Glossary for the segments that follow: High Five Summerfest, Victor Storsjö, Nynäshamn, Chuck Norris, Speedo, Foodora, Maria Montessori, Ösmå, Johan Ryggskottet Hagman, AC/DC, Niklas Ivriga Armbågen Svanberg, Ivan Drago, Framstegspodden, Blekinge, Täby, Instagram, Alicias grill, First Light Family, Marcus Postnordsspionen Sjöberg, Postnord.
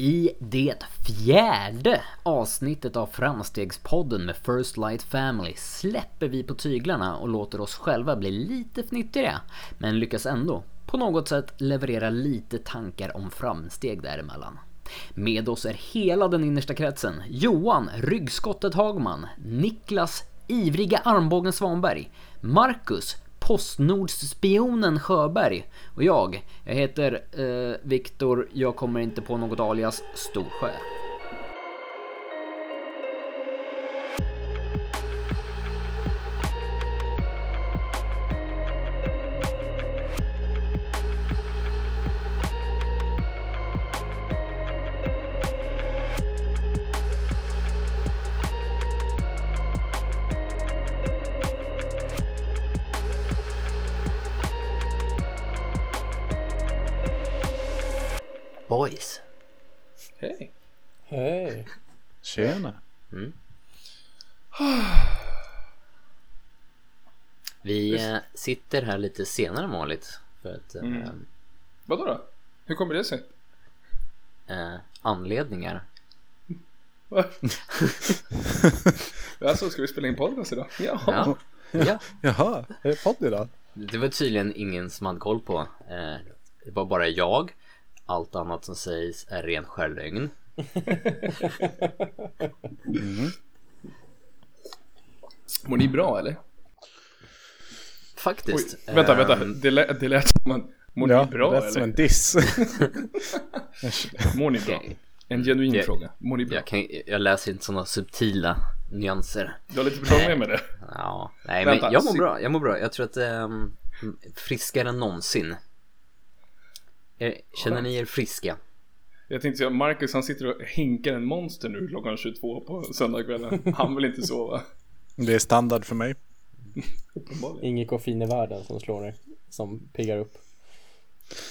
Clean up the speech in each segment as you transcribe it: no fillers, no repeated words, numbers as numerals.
I det fjärde avsnittet av Framstegspodden med First Light Family släpper vi på tyglarna och låter oss själva bli lite fnittriga, men lyckas ändå på något sätt leverera lite tankar om framsteg däremellan. Med oss är hela den innersta kretsen: Johan Ryggskottet Hagman, Niklas Ivriga Armbågen Svanberg, Marcus Postnordsspionen Sjöberg och jag heter Victor, jag kommer inte på något alias, Storsjö. Boys. Hej. Hej. Tjena. Mm. Vi sitter här lite senare än vanligt för att vadå då? Hur kommer det sig? Anledningar. Alltså, ska vi spela in podden idag? Ja. Jaha, är det podd idag? Det var tydligen ingen som hade koll på. Det var bara jag. Allt annat som sägs är ren skärlögn. Mår ni bra eller? Faktiskt. Oj, vänta. Det lät som man... Mår ni bra eller? Ja, det lät som en diss. Mår ni bra? En genuin fråga. Mår ni bra? Jag läser inte sådana subtila nyanser. Du har lite problem med det. Ja. Nej, men jag mår bra. Jag tror att friskare än någonsin. Känner ni er friska? Jag tänkte säga, Marcus han sitter och hinkar en monster nu klockan 22 på söndagskvällen. Han vill inte sova. Det är standard för mig. Inget koffein i världen som slår dig, som piggar upp.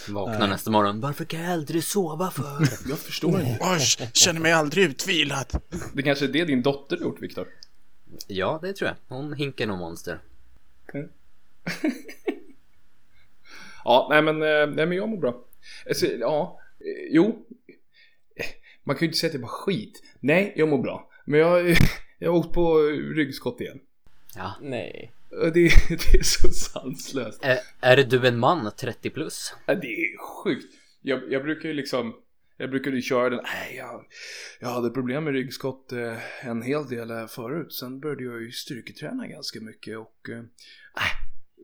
Vaknar nästa morgon. Varför kan jag aldrig sova för? Jag förstår inte. Känner mig aldrig utvilad. Det kanske är det din dotter gjort, Victor. Ja, det tror jag. Hon hinkar någon monster. Mm. Ja, nej men jag mår bra. Alltså, man kan ju inte säga att det var skit. Nej, jag mår bra. Men jag åkt på ryggskott igen. Ja. Nej. Det är så sanslöst. Är du en man 30 plus? Det är sjukt. Jag brukar ju köra den. Jag hade problem med ryggskott en hel del förut. Sen började jag ju styrketräna ganska mycket och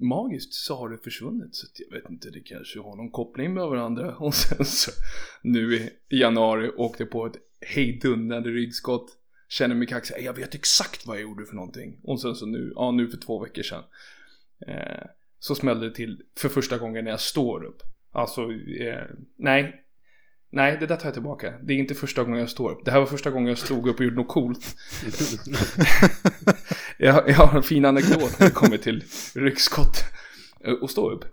magiskt så har det försvunnit. Så jag vet inte, det kanske har någon koppling med varandra. Och sen så nu i januari åkte jag på ett hejdundrande ryggskott. Känner mig kaxig, jag vet exakt vad jag gjorde för någonting. Och sen så nu för 2 veckor sedan så smällde det till för första gången när jag står upp. Alltså nej, det där tar jag tillbaka. Det är inte första gången jag står upp. Det här var första gången jag stod upp och gjorde något coolt. Jag har en fin anekdot när det kommer till ryggskott och stå upp.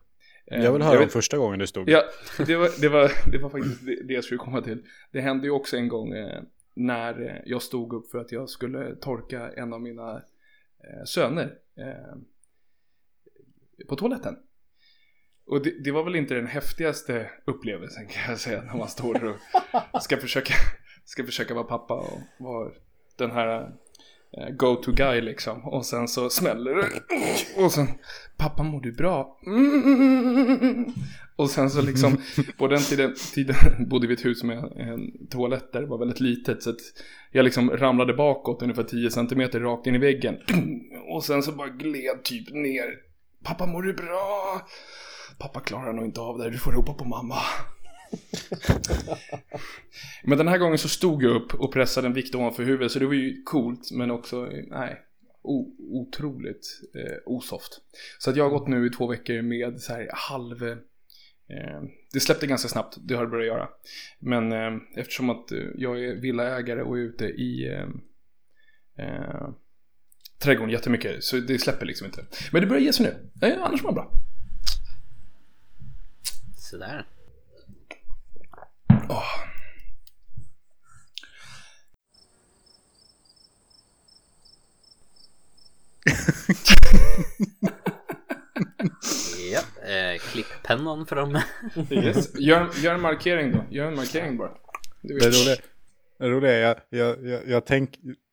Jag vill höra om första gången du stod upp. Ja, det var faktiskt det jag skulle komma till. Det hände ju också en gång när jag stod upp för att jag skulle torka en av mina söner på toaletten. Och det var väl inte den häftigaste upplevelsen, kan jag säga, när man står och ska försöka vara pappa och vara den här go-to-guy liksom. Och sen så smäller det. Och sen, pappa mår du bra? Mm. Och sen så liksom, på den tiden bodde vi ett hus med en toalett där det var väldigt litet. Så att jag liksom ramlade bakåt ungefär 10 centimeter rakt in i väggen. Och sen så bara gled typ ner. Pappa mår du bra? Pappa klarar nog inte av det, du får ropa på mamma. Men den här gången så stod jag upp och pressade en vikt ovanför huvudet. Så det var ju coolt, men också otroligt osoft. Så att jag har gått nu i 2 veckor med så här halv det släppte ganska snabbt, det har det börjat göra. Men eftersom att jag är villaägare och är ute i trädgården jättemycket, så det släpper liksom inte. Men det börjar ge sig nu, annars var det bra. Sådär. Ja, klipppennan för dem. Yes. Gör en markering då. Gör en markering bara. Det roliga är att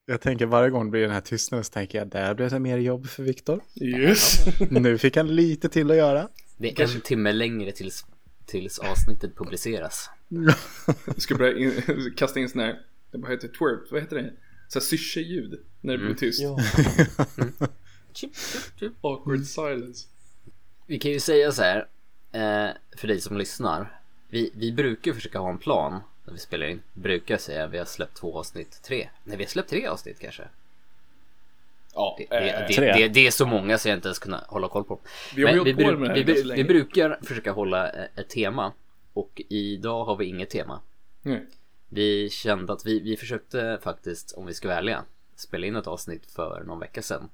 jag tänker varje gång det blir den här tystnaden så tänker jag där blir det mer jobb för Victor. Yes. Nu fick han lite till att göra. Det är kanske en timme längre tills avsnittet publiceras. Jag ska börja kasta in sån här, det bara heter twerp, vad heter det? Så här syrseljud när det blir tyst. Ja. Awkward silence. Vi kan ju säga så här, för dig som lyssnar, vi brukar försöka ha en plan när vi spelar in. Brukar säga vi har släppt 2 avsnitt, 3. Nej, vi har släppt 3 avsnitt kanske. Ja, det är så många så jag inte ens kunnat hålla koll på. Vi brukar försöka hålla ett tema. Och idag har vi inget tema. Vi kände att vi försökte faktiskt, om vi ska välja, spela in ett avsnitt för någon vecka sedan.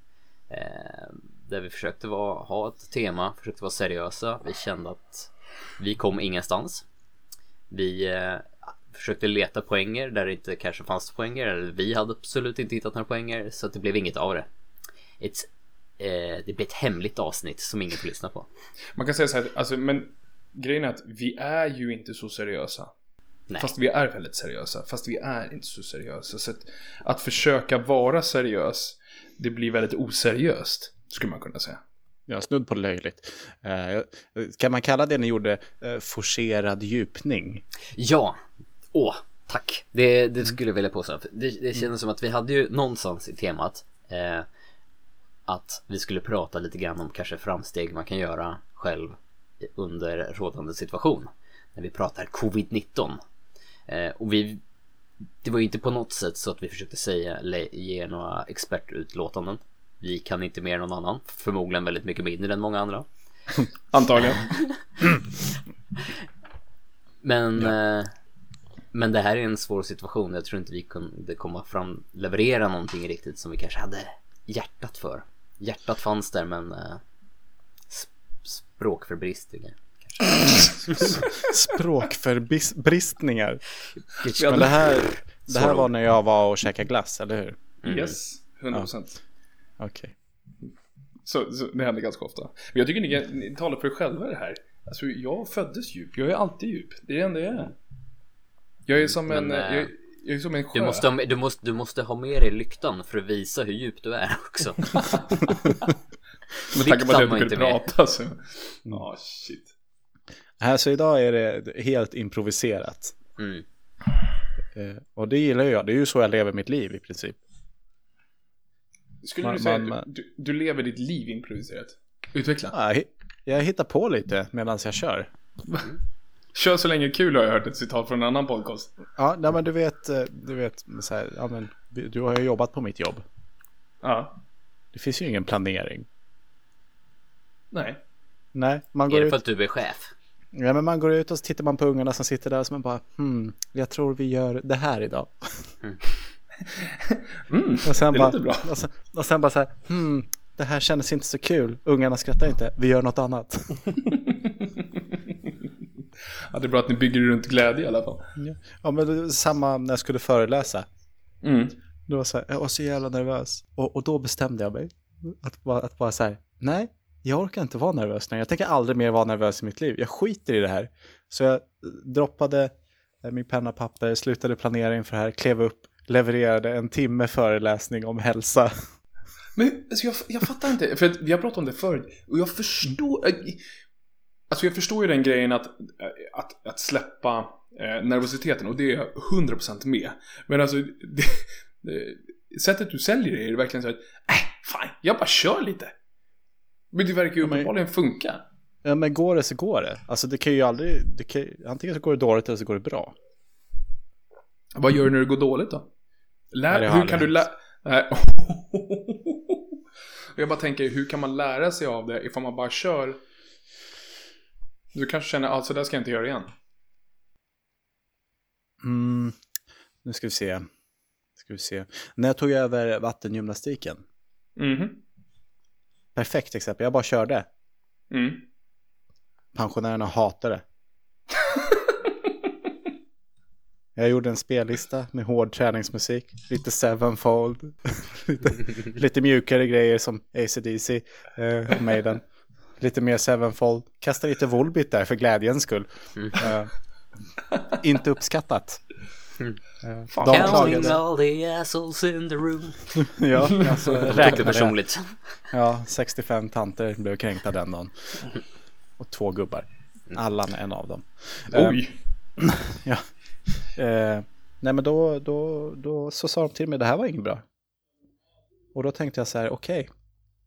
Där vi försökte ha ett tema, försökte vara seriösa. Vi kände att vi kom ingenstans. Vi försökte leta poänger där det inte kanske fanns poänger. Eller vi hade absolut inte hittat några poänger. Så att det blev inget av det. Det blev ett hemligt avsnitt som ingen får lyssna på. Man kan säga så här, alltså, men grejen är att vi är ju inte så seriösa. Nej. Fast vi är väldigt seriösa. Fast vi är inte så seriösa. Så att försöka vara seriös, det blir väldigt oseriöst, skulle man kunna säga. Ja, snudd på löjligt. Kan man kalla det ni gjorde forcerad djupning? Ja, tack. Det skulle jag vilja påstå. Det känns som att vi hade ju någonstans i temat att vi skulle prata lite grann om kanske framsteg man kan göra själv under rådande situation. När vi pratar covid-19. Och det var ju inte på något sätt så att vi försökte säga eller ge några expertutlåtanden. Vi kan inte mer än någon annan. Förmodligen väldigt mycket mindre än många andra. Antagligen. Men det här är en svår situation. Jag tror inte vi kunde komma fram, leverera någonting riktigt som vi kanske hade hjärtat för. Hjärtat fanns där, men språkförbristningar. Språkförbristningar. Men det här var när jag var och käkade glass, eller hur? Yes, 100%. Ja. Okej. Så det händer ganska ofta. Men jag tycker ni talar för er själva det här. Alltså jag föddes djup, jag är alltid djup. Det är det enda jag är. Jag är som jag är som en sjö. Du måste ha med dig lyktan för att visa hur djup du är också. Men tack för att du pratar så. Ja, shit. Så idag är det helt improviserat. Och det gillar jag. Det är ju så jag lever mitt liv i princip. Skulle du säga att du lever ditt liv improviserat? Utveckla. Jag hittar på lite medan jag kör. Kör så länge kul, har jag hört ett citat från en annan podcast. Ja, nej, men du vet så här, ja, men, du har ju jobbat på mitt jobb. Ja. Det finns ju ingen planering. Nej, man går ut för att du är chef. Ja, men man går ut och så tittar man på ungarna som sitter där och så man bara, jag tror vi gör det här idag. Och sen det bara, bra. Och sen bara så här, det här kändes inte så kul. Ungarna skrattar inte, vi gör något annat. Ja, det är bra att ni bygger runt glädje i alla fall. Ja, men det var samma när jag skulle föreläsa. Det var så här, jag var så jävla nervös. Och då bestämde jag mig att bara så här, nej. Jag orkar inte vara nervös nu. Jag tänker aldrig mer vara nervös i mitt liv. Jag skiter i det här. Så jag droppade min penna och papper, slutade planera inför det här, klev upp, levererade en timme föreläsning om hälsa. Men alltså, jag fattar inte, för vi har pratat om det förut. Och jag förstår... Alltså jag förstår ju den grejen att släppa nervositeten. Och det är jag 100% med. Men alltså... sättet du säljer det är verkligen så att... fan, jag bara kör lite. Men det verkar ju uppenbarligen funka. Ja, men går det så går det. Alltså det kan ju aldrig... antingen så går det dåligt eller så går det bra. Vad gör du när det går dåligt då? Jag bara tänker, hur kan man lära sig av det ifall man bara kör? Du kanske känner, alltså det ska jag inte göra igen. Nu ska vi se. När jag tog över vattengymnastiken. Perfekt exempel, jag bara körde. Pensionärerna hatade det. Jag gjorde en spellista med hård träningsmusik. Lite Sevenfold. lite mjukare grejer som AC/DC, Maiden. Lite mer Sevenfold. Kastade lite Volbit där för glädjens skull. Inte uppskattat. Fan, counting all the assholes in the room. Ja, alltså, räkna personligt. Ja, 65 tanter blev kränkta den dagen. Och 2 gubbar. Alla med en av dem. Oj. Ja. Nej, men då så sa de till mig, det här var inget bra. Och då tänkte jag så här, okej,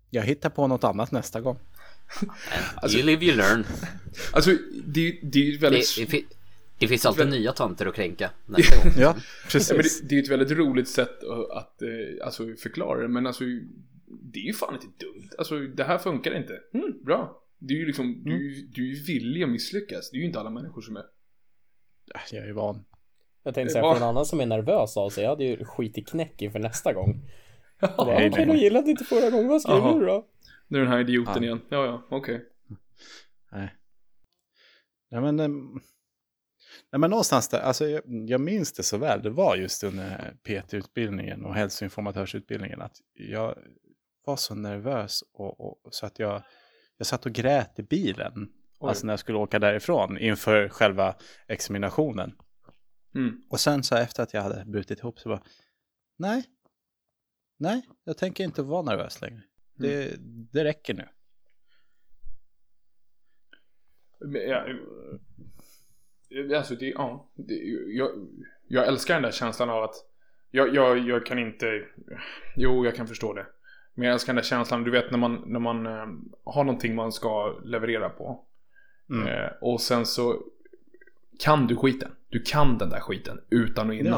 jag hittar på något annat nästa gång. Alltså, you live, you learn. Alltså, det är ju väldigt... Det finns alltid nya tanter att kränka nästa gång. Ja, precis. Ja, men det är ju ett väldigt roligt sätt att alltså, förklara det. Men alltså, det är ju fan inte dumt. Alltså, det här funkar inte. Bra. Det är ju liksom, du är ju villig att misslyckas. Det är ju inte alla människor som är... Jag är ju van. Jag tänkte säga, för en annan som är nervös av sig, jag hade ju skit i knäck inför nästa gång. Ja, okej, okay, de gillade inte förra gången. Vad ska du då? Nu är den här idioten igen. Ja, okej. Nej. Nej men någonstans där, alltså jag minns det så väl. Det var just under PT-utbildningen och hälsoinformatörsutbildningen att jag var så nervös och så att jag satt och grät i bilen. Oj. Alltså när jag skulle åka därifrån inför själva examinationen. Och sen så efter att jag hade brutit ihop så bara, nej, jag tänker inte vara nervös längre. Det räcker nu. Men alltså jag älskar den där känslan av att jag kan inte. Jo, jag kan förstå det. Men jag älskar den där känslan, du vet, när man har någonting man ska leverera på. Och sen så kan du skiten. Du kan den där skiten utan och innan.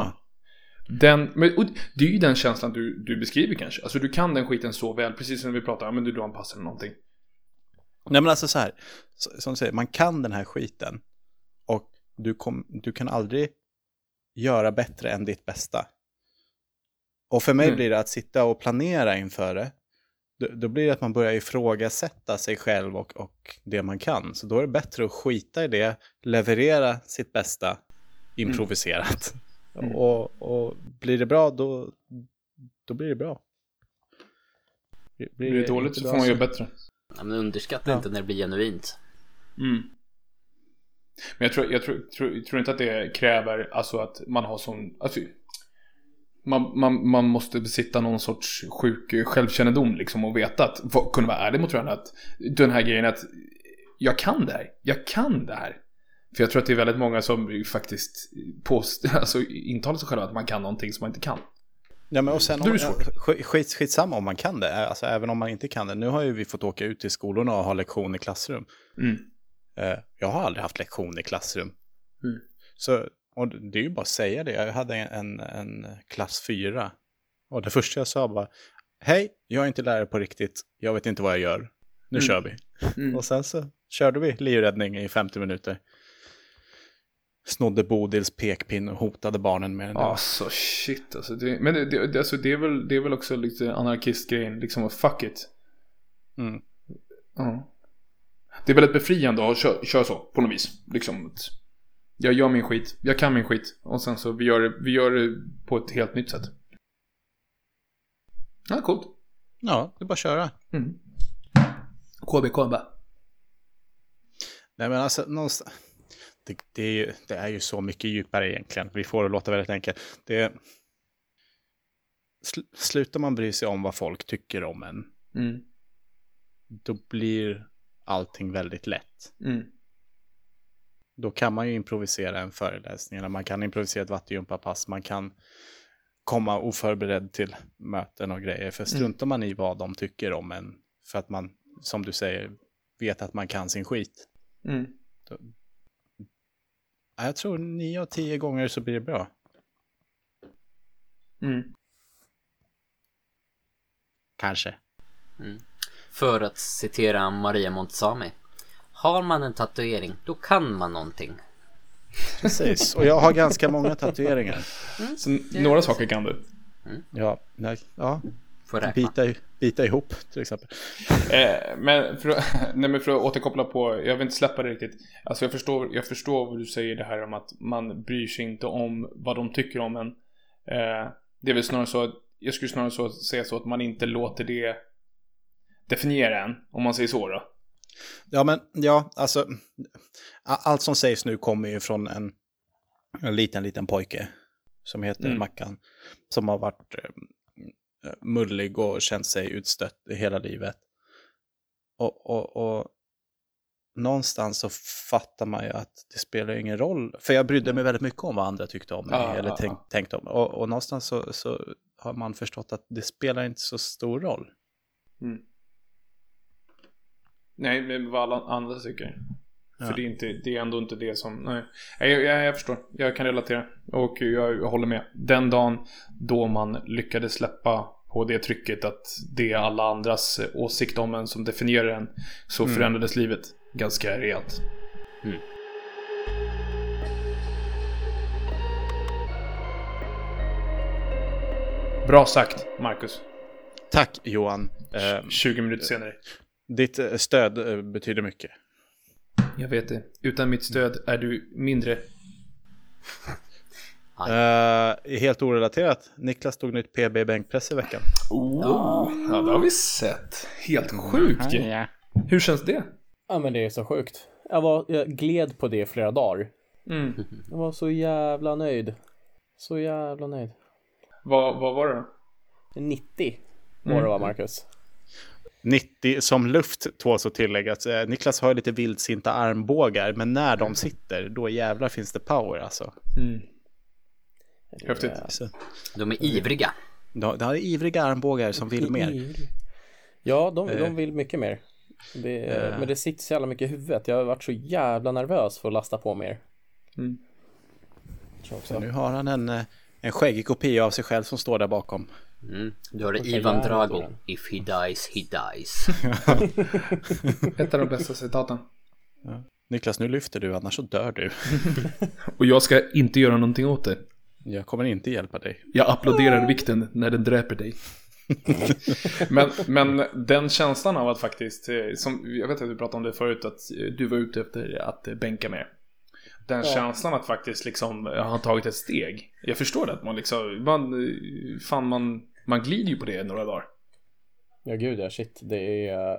Ja. Och det är ju den känslan du beskriver kanske. Alltså du kan den skiten så väl. Precis som vi pratar om, men du anpassar eller någonting. Nej, men alltså så här, som du säger, man kan den här skiten. Och du kan aldrig göra bättre än ditt bästa. Och för mig blir det att sitta och planera inför det. Då blir det att man börjar ifrågasätta sig själv och det man kan. Så då är det bättre att skita i det, leverera sitt bästa improviserat. Och blir det bra, då blir det bra. Blir det dåligt så får man göra bättre. Ja, men underskatta inte när det blir genuint. Men jag tror inte att det kräver alltså att man har sån... Alltså, man måste besitta någon sorts sjuk självkännedom liksom, och veta att kunna vara ärlig mot varandra, att den här grejen att jag kan det här. För jag tror att det är väldigt många som faktiskt intalar sig själva att man kan någonting som man inte kan. Ja, men och sen det är svårt. Skitsamma om man kan det, alltså även om man inte kan det. Nu har ju vi fått åka ut till skolorna och ha lektion i klassrum. Jag har aldrig haft lektion i klassrum. Så, och det är ju bara att säga det. Jag hade en klass 4. Och det första jag sa var, hej, jag är inte lärare på riktigt. Jag vet inte vad jag gör. Nu kör vi. Och sen så körde vi livräddning i 50 minuter. Snodde Bodils pekpinn och hotade barnen med den. Alltså shit. Alltså, det är väl också lite anarkistgrejen. Liksom, fuck it. Det är väldigt befriande att köra så på något vis. Liksom, jag gör min skit, jag kan min skit. Och sen så vi gör det på ett helt nytt sätt. Ja, coolt. Ja, det är bara att köra. KBK bara. Nej, men alltså någonstans... Det är ju så mycket djupare egentligen. Vi får det låta väldigt enkelt. Slutar man bry sig om vad folk tycker om en, då blir allting väldigt lätt. Då kan man ju improvisera en föreläsning, eller man kan improvisera ett vattenjumpapass, man kan komma oförberedd till möten och grejer. För struntar man i vad de tycker om en, för att man, som du säger, vet att man kan sin skit, då, jag tror 9 av 10 gånger så blir det bra. Kanske. För att citera Maria Montessori. Har man en tatuering, då kan man någonting. Precis, och jag har ganska många tatueringar. Så några saker kan du. Ja, nej, ja. Bita ihop till exempel. Men för att återkoppla på, jag vill inte släppa det riktigt. Alltså jag förstår vad du säger, det här om att man bryr sig inte om vad de tycker om en. Det är väl snarare så att jag skulle säga så att man inte låter det definiera en, om man säger så då. Ja, men alltså allt som sägs nu kommer ju från en liten pojke som heter Mackan, som har varit mullig och känt sig utstött hela livet. Och någonstans så fattar man ju att det spelar ingen roll. För jag brydde mig väldigt mycket om vad andra tyckte om mig, eller tänkte om. Och någonstans så har man förstått att det spelar inte så stor roll. Mm. Nej, men vad alla andra tycker. Ja. För det är ändå inte det som... Nej, jag förstår. Jag kan relatera. Och jag håller med. Den dagen då man lyckades släppa på det trycket att det är alla andras åsikt om en som definierar en, så förändrades livet ganska rejält. Mm. Bra sagt, Marcus. Tack, Johan. 20 minuter senare. Ditt stöd betyder mycket. Jag vet det. Utan mitt stöd är du mindre. Helt orelaterat. Niklas tog nytt PB i bänkpress i veckan. Ja, det har vi sett. Helt sjukt. Ja. Hur känns det? Ja, men det är så sjukt. Jag gled på det flera dagar. Jag var så jävla nöjd. Så jävla nöjd. Vad var det då? 90 var det, va, Marcus? 90 som luft, tåls att tilläggas. Niklas har lite vildsinta armbågar, men när de sitter, då jävlar finns det power, alltså. Häftigt. De är ivriga. De har ivriga armbågar som vill mer. Ja, de vill mycket mer. Men det sitter så jävla mycket i huvudet. Jag har varit så jävla nervös för att lasta på mer. Nu har han en skäggig kopia av sig själv som står där bakom. Du har Ivan Drago. If he dies, he dies. Ett av de bästa citaten. Ja. Niklas, nu lyfter du, annars så dör du. Och jag ska inte göra någonting åt det. Jag kommer inte hjälpa dig. Jag applåderar vikten när den dräper dig. men den känslan av att faktiskt, som jag vet att du pratade om det förut, att du var ute efter att bänka med. Den känslan att faktiskt liksom har tagit ett steg. Jag förstår det, att man liksom man glider ju på det några dagar. Ja, gud, ja, shit. Det är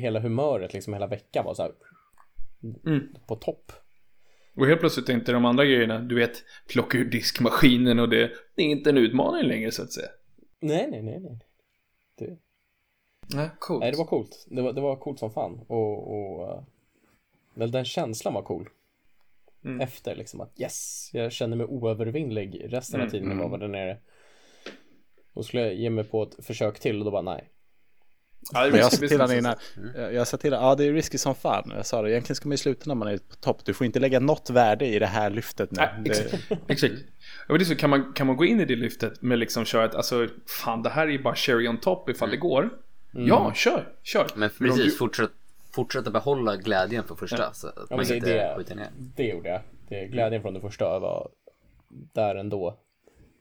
hela humöret liksom, hela veckan var så här på topp. Och helt plötsligt är inte de andra grejerna, du vet, plocka ur diskmaskinen och det är inte en utmaning längre, så att säga. Nej. Coolt. Nej, det var coolt. Det var coolt som fan. Och väl den känslan var cool. Efter liksom att yes, jag känner mig oövervinnlig resten av tiden jag var där nere. Och skulle jag ge mig på ett försök till, och då bara nej. Ja, jag sa till ja, det är risky som fan. Jag sa det, egentligen ska man ju sluta när man är på topp. Du får inte lägga något värde i det här lyftet nu. Exakt. Och det är så, kan man gå in i det lyftet med liksom köra ett, alltså fan, det här är ju bara cherry on top ifall det går. Ja, kör. Men precis, fortsätta behålla glädjen från första. Så att man inte skjuter ner. Det gjorde jag. Det glädjen från det första var där ändå.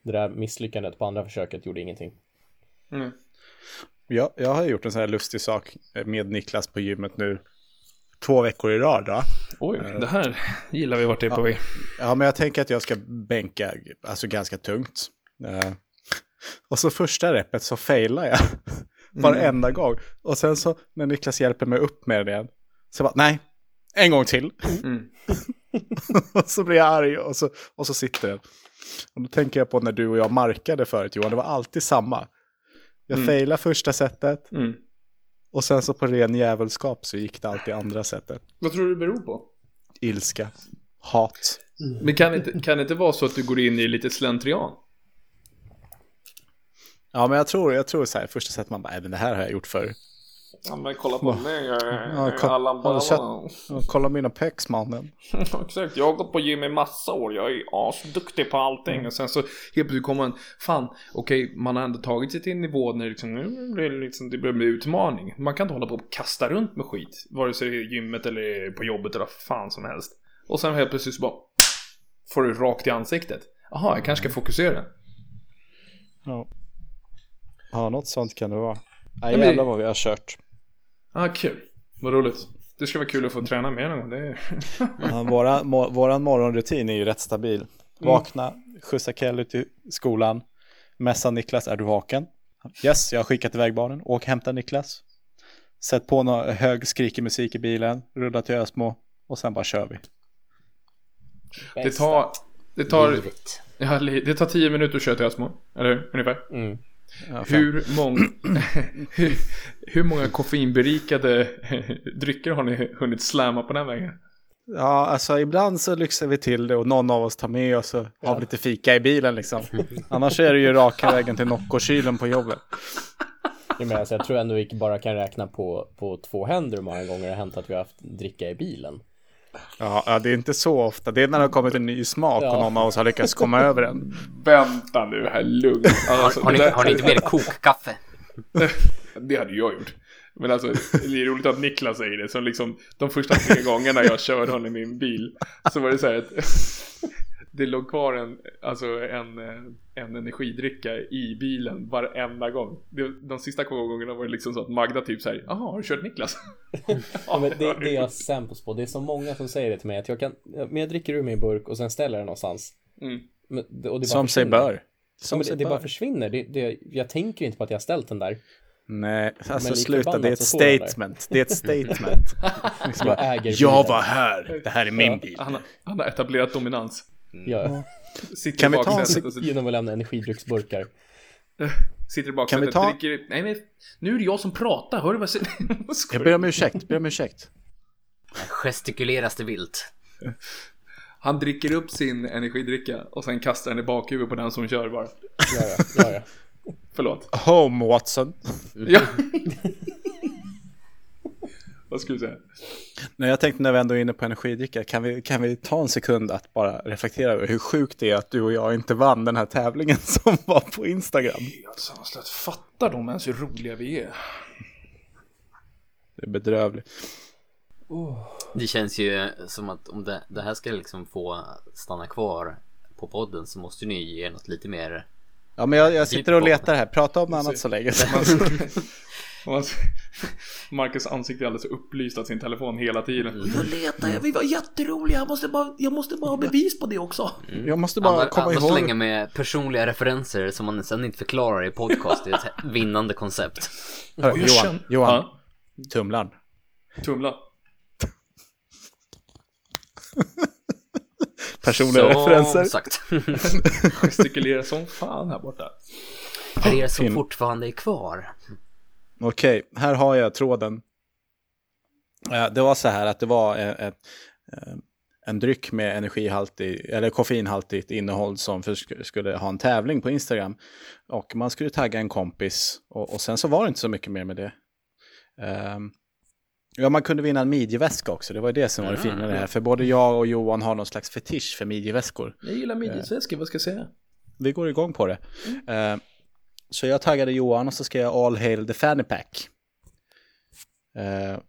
Det där misslyckandet på andra försöket gjorde ingenting. Jag har gjort en sån här lustig sak med Niklas på gymmet nu 2 veckor i rad då. Oj, det här gillar vi, vart det är på vi. Ja, men jag tänker att jag ska bänka, alltså ganska tungt. Och så första repet så failar jag. Varenda gång. Och sen så när Niklas hjälper mig upp med det igen, så bara, nej, en gång till. Och så blir jag arg och så sitter den. Och då tänker jag på när du och jag markade förut, Johan. Det var alltid samma. Jag failade första sättet. Och sen så på ren jävelskap så gick det alltid andra sättet. Vad tror du det beror på? Ilska. Hat. Men kan det inte vara så att du går in i lite slentrian? Ja, men jag tror så här, första sätt man bara, men det här har jag gjort förr. Ja, men kolla på mig. Kolla mina pecs, mannen. Exakt, jag har gått på gym i massa år. Jag är asduktig på allting. Och sen så helt plötsligt kommer man, fan, okej, man har ändå tagit sig till en nivå när liksom, nu blir det liksom, det blir en utmaning. Man kan inte hålla på och kasta runt med skit, vare sig i gymmet eller på jobbet eller fan som helst. Och sen helt plötsligt så bara får du rakt i ansiktet. Jaha, jag kanske ska fokusera. Ja, något sånt kan det vara. Nej, jävlar vad vi har kört. Kul. Vad roligt. Det ska vara kul att få träna mer någon gång. Våran morgonrutin är ju rätt stabil. Vakna, skjutsa Kelly till skolan, mässa Niklas, är du vaken? Yes, jag har skickat iväg barnen. Åk, hämta Niklas. Sätt på någon hög skrikig musik i bilen, rulla till Ösmå och sen bara kör vi. Bästa. Det tar, ja, det tar 10 minuter att köra till Ösmå, eller ungefär. Mm. Ja, hur många koffeinberikade drycker har ni hunnit slämma på den här vägen? Ja, alltså ibland så lyxar vi till det och någon av oss tar med oss och har lite fika i bilen liksom. Annars är det ju raka vägen till Nockokylen på jobbet. Ja, men alltså, jag tror ändå vi bara kan räkna på 2 händer hur många gånger det har hänt att vi har haft dricka i bilen. Ja, det är inte så ofta. Det är när det har kommit en ny smak och någon av oss har lyckats komma över den. Vänta nu här, lugnt. Alltså, har ni inte mer kokkaffe? Det hade jag gjort. Men alltså, det är roligt att Niklas säger det. Så liksom, de första 3 gångerna jag körde honom i min bil så var det så här att det låg kvar en energidricka i bilen varenda gång. De sista gångerna var det liksom så att Magda typ såhär, jaha, har du kört Niklas? Ja, men det är jag sämst på. Det är så många som säger det till mig att jag dricker ur min burk och sen ställer den någonstans. Mm. Och det som sig bör. Det bara försvinner. Jag tänker inte på att jag har ställt den där. Nej, alltså sluta, det är ett statement. Det är ett statement. Jag var här, det här är min bil. Han har etablerat dominans. Ja. Kan vi ta genom att lämna energidrycksburkar? Sitter bak och dricker. Nej, men nu är det jag som pratar. Hör du vad jag säger? Jag ber om ursäkt. Gestikuleras det vilt. Han dricker upp sin energidricka och sen kastar den i bakhuvudet på den som kör bara. Ja. Förlåt. Home Watson. Ja. Vad skulle du säga? Nej, jag tänkte när vi ändå är inne på energidricka, kan vi ta en sekund att bara reflektera över hur sjukt det är att du och jag inte vann den här tävlingen som var på Instagram. Helt sanslöst. Fattar de ens hur roliga vi är? Det är bedrövligt. Oh. Det känns ju som att om det här ska liksom få stanna kvar på podden så måste ni ge något lite mer. Ja, men jag sitter och letar här. Prata om annat så länge. Marcus ansikte är alldeles upplyst av sin telefon hela tiden. Jag letar, vi var jätteroliga. Jag måste bara ha bevis på det också. Mm. Jag måste bara komma ihåg. Slänga med personliga referenser som man sedan inte förklarar i podcast. Det är ett vinnande koncept. Hör, Johan. Ja? Tumlan. Personliga referenser. Exakt. Gestikulerar som fan här borta. För er som fortfarande är kvar. Okej, här har jag tråden. Det var så här att det var en dryck med energihaltig eller koffeinhaltigt innehåll som skulle ha en tävling på Instagram. Och man skulle tagga en kompis. Och sen så var det inte så mycket mer med det. Ja, man kunde vinna en midjeväska också. Det var ju det som var det fina det här. För både jag och Johan har någon slags fetisch för midjeväskor. Jag gillar midjeväskor, vad ska jag säga? Vi går igång på det. Mm. Så jag taggade Johan och så skrev jag All Hail the Fanny Pack.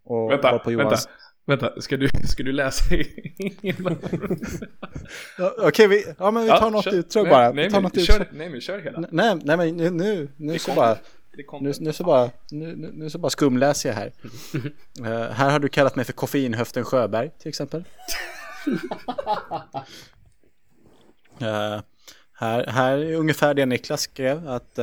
Och vänta, på Johans... vänta. Ska du läsa? Men vi tar något utdrag bara. Nej, men kör hela. Nej, men nu så bara... Nu så bara skumläser jag här. Här har du kallat mig för koffeinhöften Sjöberg till exempel. Här är ungefär det Niklas skrev att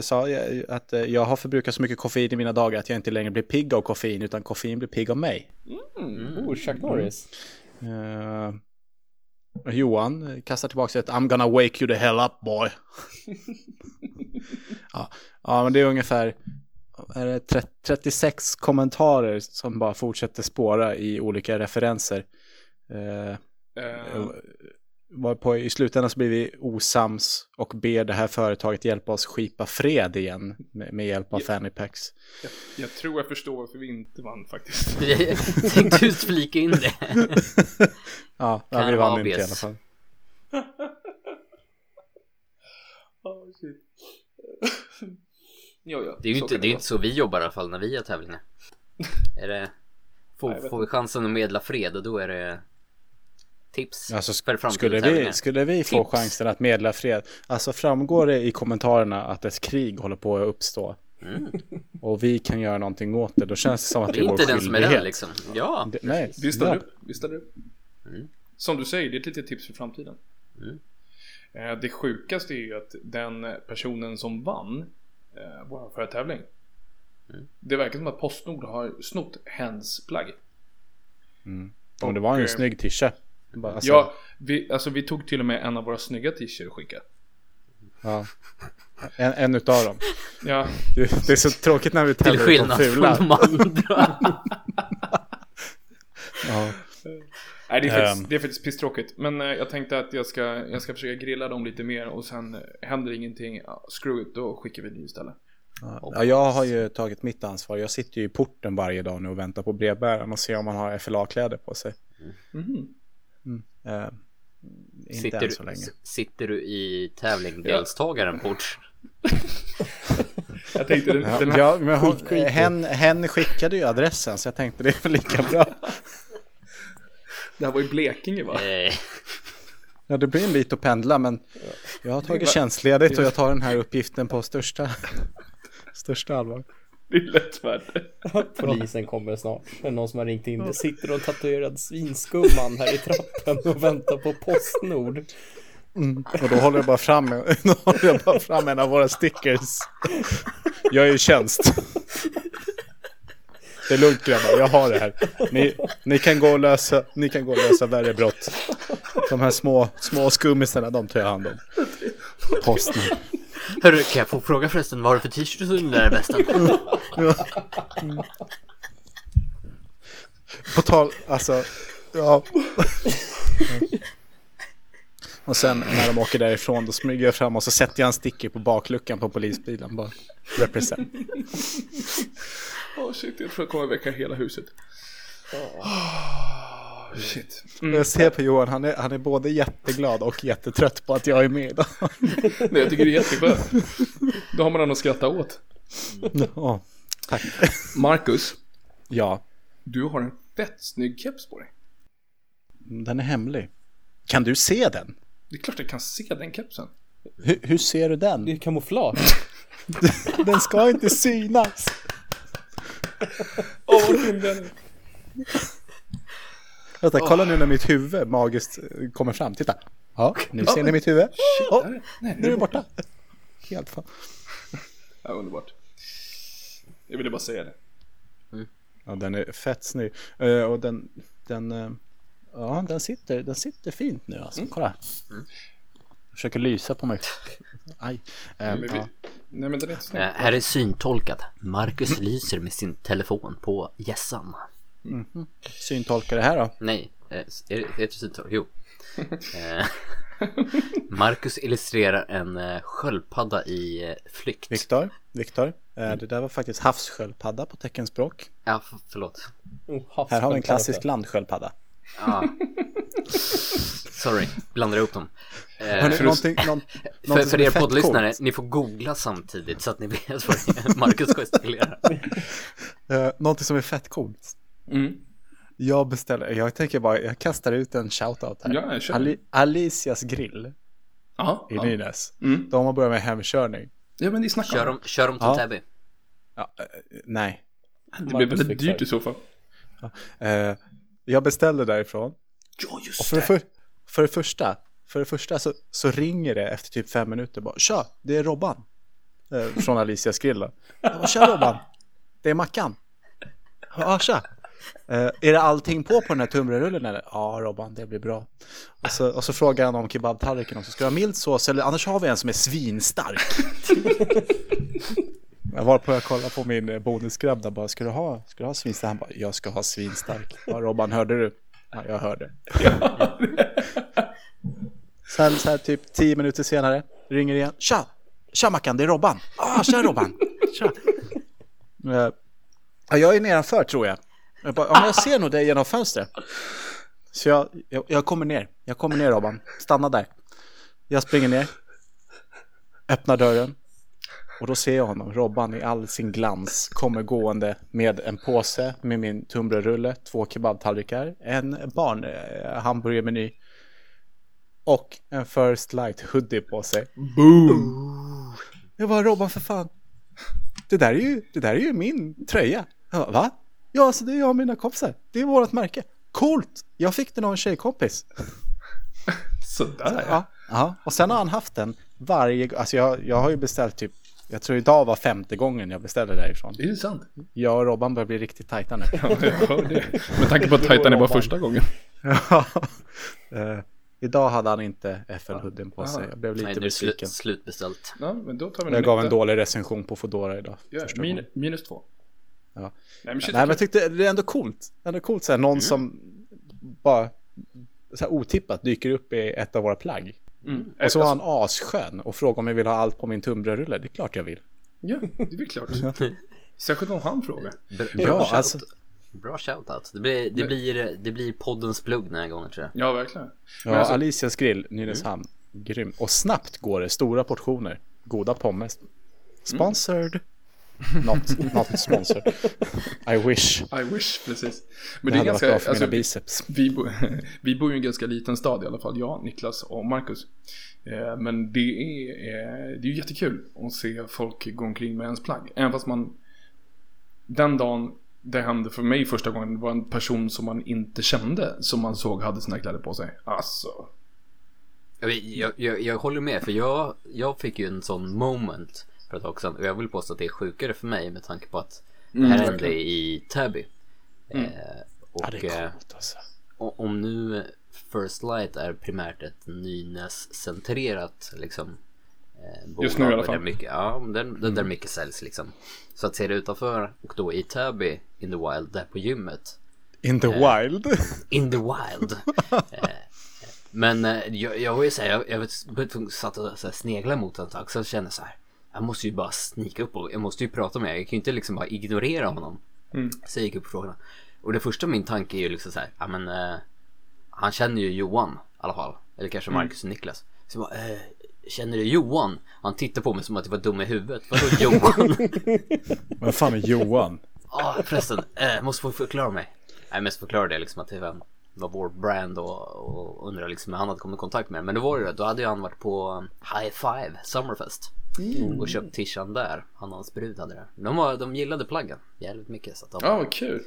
sa att jag har förbrukat så mycket koffein i mina dagar att jag inte längre blir pigg av koffein utan koffein blir pigg av mig. Chuck Norris. Johan kastar tillbaka ett I'm gonna wake you the hell up boy. Ja, men det är ungefär 36 kommentarer som bara fortsätter spåra i olika referenser. I slutändan så blir vi osams och ber det här företaget hjälpa oss skipa fred igen med hjälp av fanny packs. Jag tror jag förstår varför vi inte vann faktiskt. Jag tänkte just flika in det. Ja, vi vann inte i alla fall. Oh, shit. Jo, det är ju inte så vi jobbar i alla fall när vi har tävlingar. Får vi chansen att medla fred och då är det tips alltså, för framtida tävlingar. Skulle vi få chansen att medla fred? Alltså framgår det i kommentarerna att ett krig håller på att uppstå och vi kan göra någonting åt det, då känns det som att det är vår skyldighet. Som är den liksom. Ja, vi ställer upp. Mm. Som du säger, det är ett litet tips för framtiden. Det sjukaste är ju att den personen som vann vår förra tävling det verkar som att Postnord har snott hens plagg. Och det var en snygg tisha. Bara, alltså. Ja, vi tog till och med en av våra snygga t-shirts och skickade. Ja. En utav dem. Ja. Det är så tråkigt när vi tävlar på fula. Till skillnad från de andra. Ja. Nej, det är faktiskt pisstråkigt. Men jag tänkte att jag ska försöka grilla dem lite mer. Och sen händer ingenting, screw it, då skickar vi det istället. Ja, jag har ju tagit mitt ansvar. Jag sitter ju i porten varje dag nu och väntar på brevbäraren och ser om man har FLA-kläder på sig. Inte sitter, än så länge. Sitter du i tävlingsdeltagaren port? Jag tänkte hen skickade ju adressen, så jag tänkte det är väl lika bra. Det här var ju Blekinge, va? Ja, det blir en bit att pendla, men jag har tagit tjänstledigt och jag tar den här uppgiften på största allvar. Det är lätt värt det. Polisen kommer snart. Det är någon som har ringt in. Det sitter och tatuerad svinskumman här i trappen och väntar på Postnord. Och då håller jag bara fram en av våra stickers. Jag är i tjänst. Det är lugnt, grabbar. Jag har det här. Ni kan gå och lösa värre brott. De här små skummisarna, de tar jag hand om. Posten. Hörru, kan jag få fråga förresten, vad har du för t-shirt som är bästa? På tal, alltså, ja. Och sen när de åker därifrån, då smyger jag fram och så sätter jag en sticker på bakluckan på polisbilen. Bara represent. Oh shit, jag tror jag kommer väcka hela huset. Oh, shit. Jag ser på Johan, han är både jätteglad och jättetrött på att jag är med idag. Nej, jag tycker det är jätteskönt. Då har man den att skratta åt. Ja, tack. Marcus. Ja. Du har en fett snygg keps på dig. Den är hemlig. Kan du se den? Det är klart jag kan se den kepsen. Hur ser du den? Det är kamouflage. Den ska inte synas. Åh, vad fin den är. Vänta, kolla nu när mitt huvud magiskt kommer fram. Titta. Ja, nu ser ni mitt huvud. Oh, nej, nu är det borta. Helt fan. Ja, underbart. Jag ville bara säga det. Ja, den är fett snygg. Och den sitter fint nu. Alltså. Kolla. Jag försöker lysa på mig. Aj. Nej, men det är rätt snabbt. Här är syntolkad. Marcus lyser med sin telefon på gässan. Syntolkar det här då? Nej, är det syntolkar? Jo. Marcus illustrerar en sköldpadda i flykt. Victor, det där var faktiskt havssköldpadda på teckenspråk. Ja, förlåt. Här har vi en klassisk landsköldpadda. Ja. Sorry, blandar ihop dem. För er poddlyssnare, ni får googla samtidigt så att ni vet vad Marcus ska installera. Någonting som är fett coolt. Jag kastar ut en shoutout här. Ja, Alicias grill. Aha, i Nynäs. De har börjat med hemkörning. Ja, men ni snackar. Kör dem till Täby. Ja, nej. Det blir väldigt dyrt i så fall. Jag beställde därifrån. Ja, just och för det första så ringer det efter typ 5 minuter bara, tja, det är Robban från Alicias grill. Tja Robban, det är Mackan. Ja, tja. Är det allting på den här tumbrörullen eller? Ja Robban, det blir bra. Och så frågar han om kebabtallriken också. Ska du ha mild sås eller annars har vi en som är svinstark. Jag var på att kolla på min bonusgrabb där bara, ska du ha svinstark? Han bara, jag ska ha svinstark. Ja, Robban, hörde du? Ja, jag hörde. Sen så här typ 10 minuter senare ringer igen. Tja Mackan, det är Robban. Tja Robban. Tja. Jag är nedanför tror jag. Jag bara, jag ser nog dig genom fönstret. Så jag kommer ner. Jag kommer ner Robban. Stanna där. Jag springer ner. Öppnar dörren. Och då ser jag honom, Robban i all sin glans, kommer gående med en påse med min tunnbrödsrulle, 2 kebabtallrikar, en barnhamburgermeny och en First Light hoodie på sig. Boom! Jag var Robban för fan. Det där är ju min tröja. Bara, va? Ja, så det är jag och mina kompisar. Det är vårt märke. Coolt! Jag fick den av en tjejkompis. Sådär ja. Ja. Och sen har han haft den varje... Alltså jag har ju beställt typ... Jag tror idag var 5:e gången jag beställde därifrån. Det är ju sant. Jag och Robban börjar bli riktigt tajta nu. Ja, jag hör det. Med tanke på att tajtan är bara första gången. Idag hade han inte FL-hudden på sig. Jag blev lite besviken. Det är slutbeställt. Ja, men då tar vi jag gav en dålig recension på Foodora idag. -2. Ja. Nej, men jag tyckte det är ändå coolt. Ändå coolt så här, någon som bara så här otippat dyker upp i ett av våra plagg. Mm. Och så var han asskön och frågade om jag vill ha allt på min tunnbrödsrulle. Det är klart jag vill. Ja, det är klart. Särskilt om han frågar. Bra, alltså. Bra shoutout. Det blir poddens plugg den här gången, tror jag. Ja, verkligen. Ja, alltså... Alicias grill, Nynäshamn. Grym. Och snabbt går det. Stora portioner. Goda pommes. Sponsored. Not sponsored. I wish, precis. Men det är ganska, alltså, biceps. Vi bor ju i en ganska liten stad i alla fall. Jag, Niklas och Marcus. Men det är ju jättekul att se folk gå omkring med ens plagg. Även fast man den dagen det hände för mig första gången, det var en person som man inte kände som man såg hade sina kläder på sig. Alltså jag håller med, för jag fick ju en sån moment för ett tag sedan, och jag vill påstå att det är sjukare för mig med tanke på att det här hände i Täby. Och det är coolt, alltså. Om nu First Light är primärt ett Nynäs-centrerat liksom bolag, just nu i alla fall. Där mycket säljs liksom. Så att se det utanför och då i Täby in the wild, där på gymmet. In the wild. Men jag var ju så här, jag vet, satt och så här, snegla mot en tag, så kände så här, jag måste ju bara snika upp och jag måste ju prata med. Jag kan ju inte liksom bara ignorera honom. Så jag gick upp på frågorna. Och det första min tanke är ju liksom så här, ja men han känner ju Johan i alla fall, eller kanske Marcus och Niklas. Så jag bara, känner du Johan? Han tittar på mig som att jag var dum i huvudet. Vadå Johan? Vad fan är Johan? Ja, förresten. Måste få förklara mig. Jag måste förklara det liksom, att det var vår brand och undrar liksom hur han hade kommit i kontakt med. Men det var ju det. Då hade ju han varit på High Five Summerfest och köpt tishan där. Han och hans brud hade det. De gillade plaggen jävligt mycket. Ja, vad kul.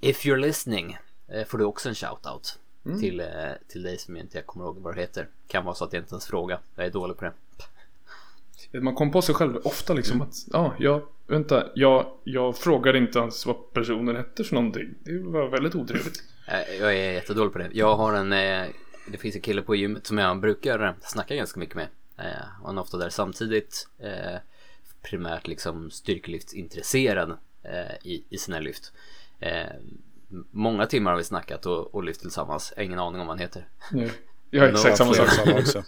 If you're listening får du också en shoutout. Till dig som inte jag kommer ihåg vad det heter. Kan vara så att jag inte ens frågar. Jag är dålig på det. Man kom på sig själv ofta liksom att jag frågar inte ens vad personen heter för någonting. Det var väldigt otrevligt. Jag är jättedålig på det. Jag har det finns en kille på gymmet som jag brukar snacka ganska mycket med. Han är ofta där samtidigt, primärt liksom styrkelyftsintresserad i sina lyft. Många timmar har vi snackat och lyft tillsammans. Jag har ingen aning om vad han heter. Jag har exakt samma sak också.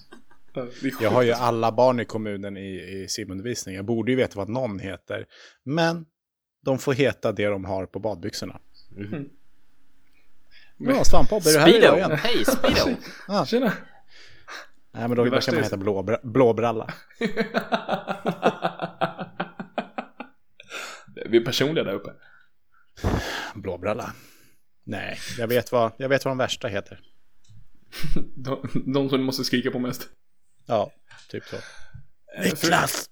Jag har ju alla barn i kommunen i simundervisning. Jag borde ju veta vad någon heter. Men de får heta det de har på badbyxorna. Ja, Svamphobb, är du här idag igen? Hej, Speedo! Tjena! Nej, men då kan man heta Blåbralla. Vi är personliga där uppe. Blåbralla. Nej, jag vet vad de värsta heter. De som måste skrika på mest. Ja, typ så. Niklas!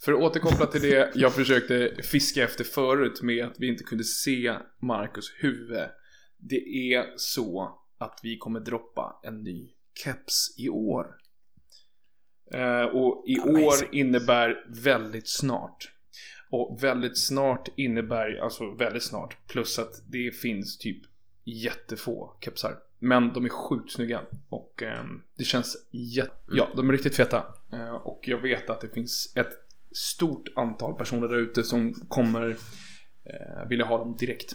För att återkoppla till det jag försökte fiska efter förut med att vi inte kunde se Marcus huvud. Det är så att vi kommer droppa en ny keps i år. Och i år innebär väldigt snart. Och väldigt snart innebär, alltså väldigt snart, plus att det finns typ jättefå kepsar. Men de är sjukt snygga och det känns de är riktigt feta. Och jag vet att det finns ett stort antal personer där ute som kommer vilja ha dem direkt.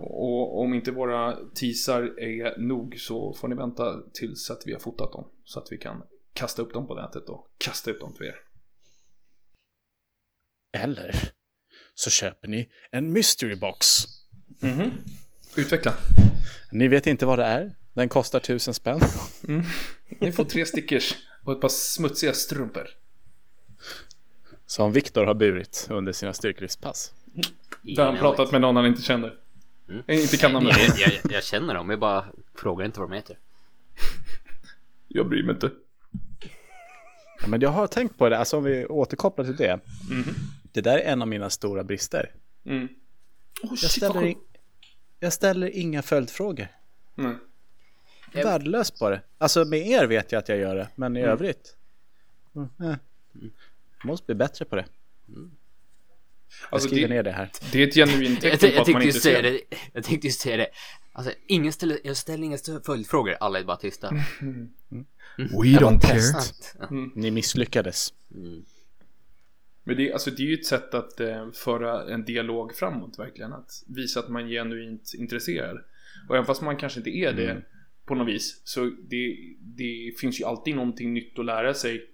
Och om inte våra teasar är nog så får ni vänta tills att vi har fotat dem. Så att vi kan kasta upp dem på nätet och kasta ut dem till er. Eller så köper ni en mystery box. Utveckla. Ni vet inte vad det är. Den kostar 1000 spänn. Ni får 3 stickers och ett par smutsiga strumpor som Victor har burit under sina styrkelyftspass. Där han pratat med någon han inte känner. Inte kan han med. Jag känner dem, jag bara frågar inte vad de heter. Jag bryr mig inte. Ja, men jag har tänkt på det, alltså om vi återkopplar till det. Det där är en av mina stora brister. Jag ställer inga följdfrågor. Värdelös på det. Alltså med er vet jag att jag gör det, men i övrigt måste bli bättre på det. Alltså, skriver ner det här. Det är ett genuint tecken på att man inte ser det. Jag tänkte ju säga det. Alltså, ingen ställer, jag ställer inga följdfrågor. Alla är bara tysta. We don't care. Ni misslyckades. Men det, alltså, det är ju ett sätt att föra en dialog framåt, verkligen. Att visa att man är genuint intresserad. Och även fast man kanske inte är det på något vis, så det finns ju alltid någonting nytt att lära sig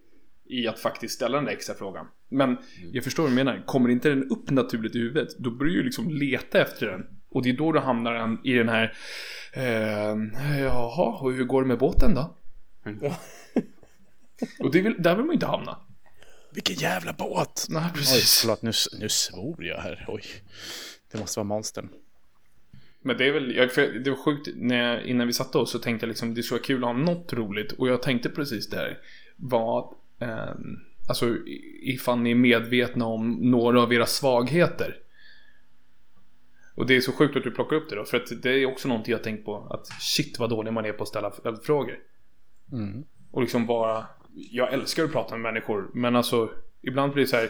i att faktiskt ställa den där extra frågan. Men jag förstår vad du menar. Kommer inte den upp naturligt i huvudet, då börjar du liksom leta efter den. Och det är då du hamnar i den här jaha, och hur går det med båten då? Och det där vill man inte hamna. Vilken jävla båt. Nej, precis. Oj, förlåt, nu svor jag här. Oj. Det måste vara monstern. Men det är väl, det var sjukt innan vi satte oss så tänkte jag liksom, det skulle vara kul att ha något roligt. Och jag tänkte precis det här. Vad alltså, ifall ni är medvetna om några av era svagheter. Och det är så sjukt att du plockar upp det då, för att det är också någonting jag tänkt på, att shit vad dålig man är på att ställa frågor. Och liksom bara, jag älskar att prata med människor, men alltså ibland blir det så här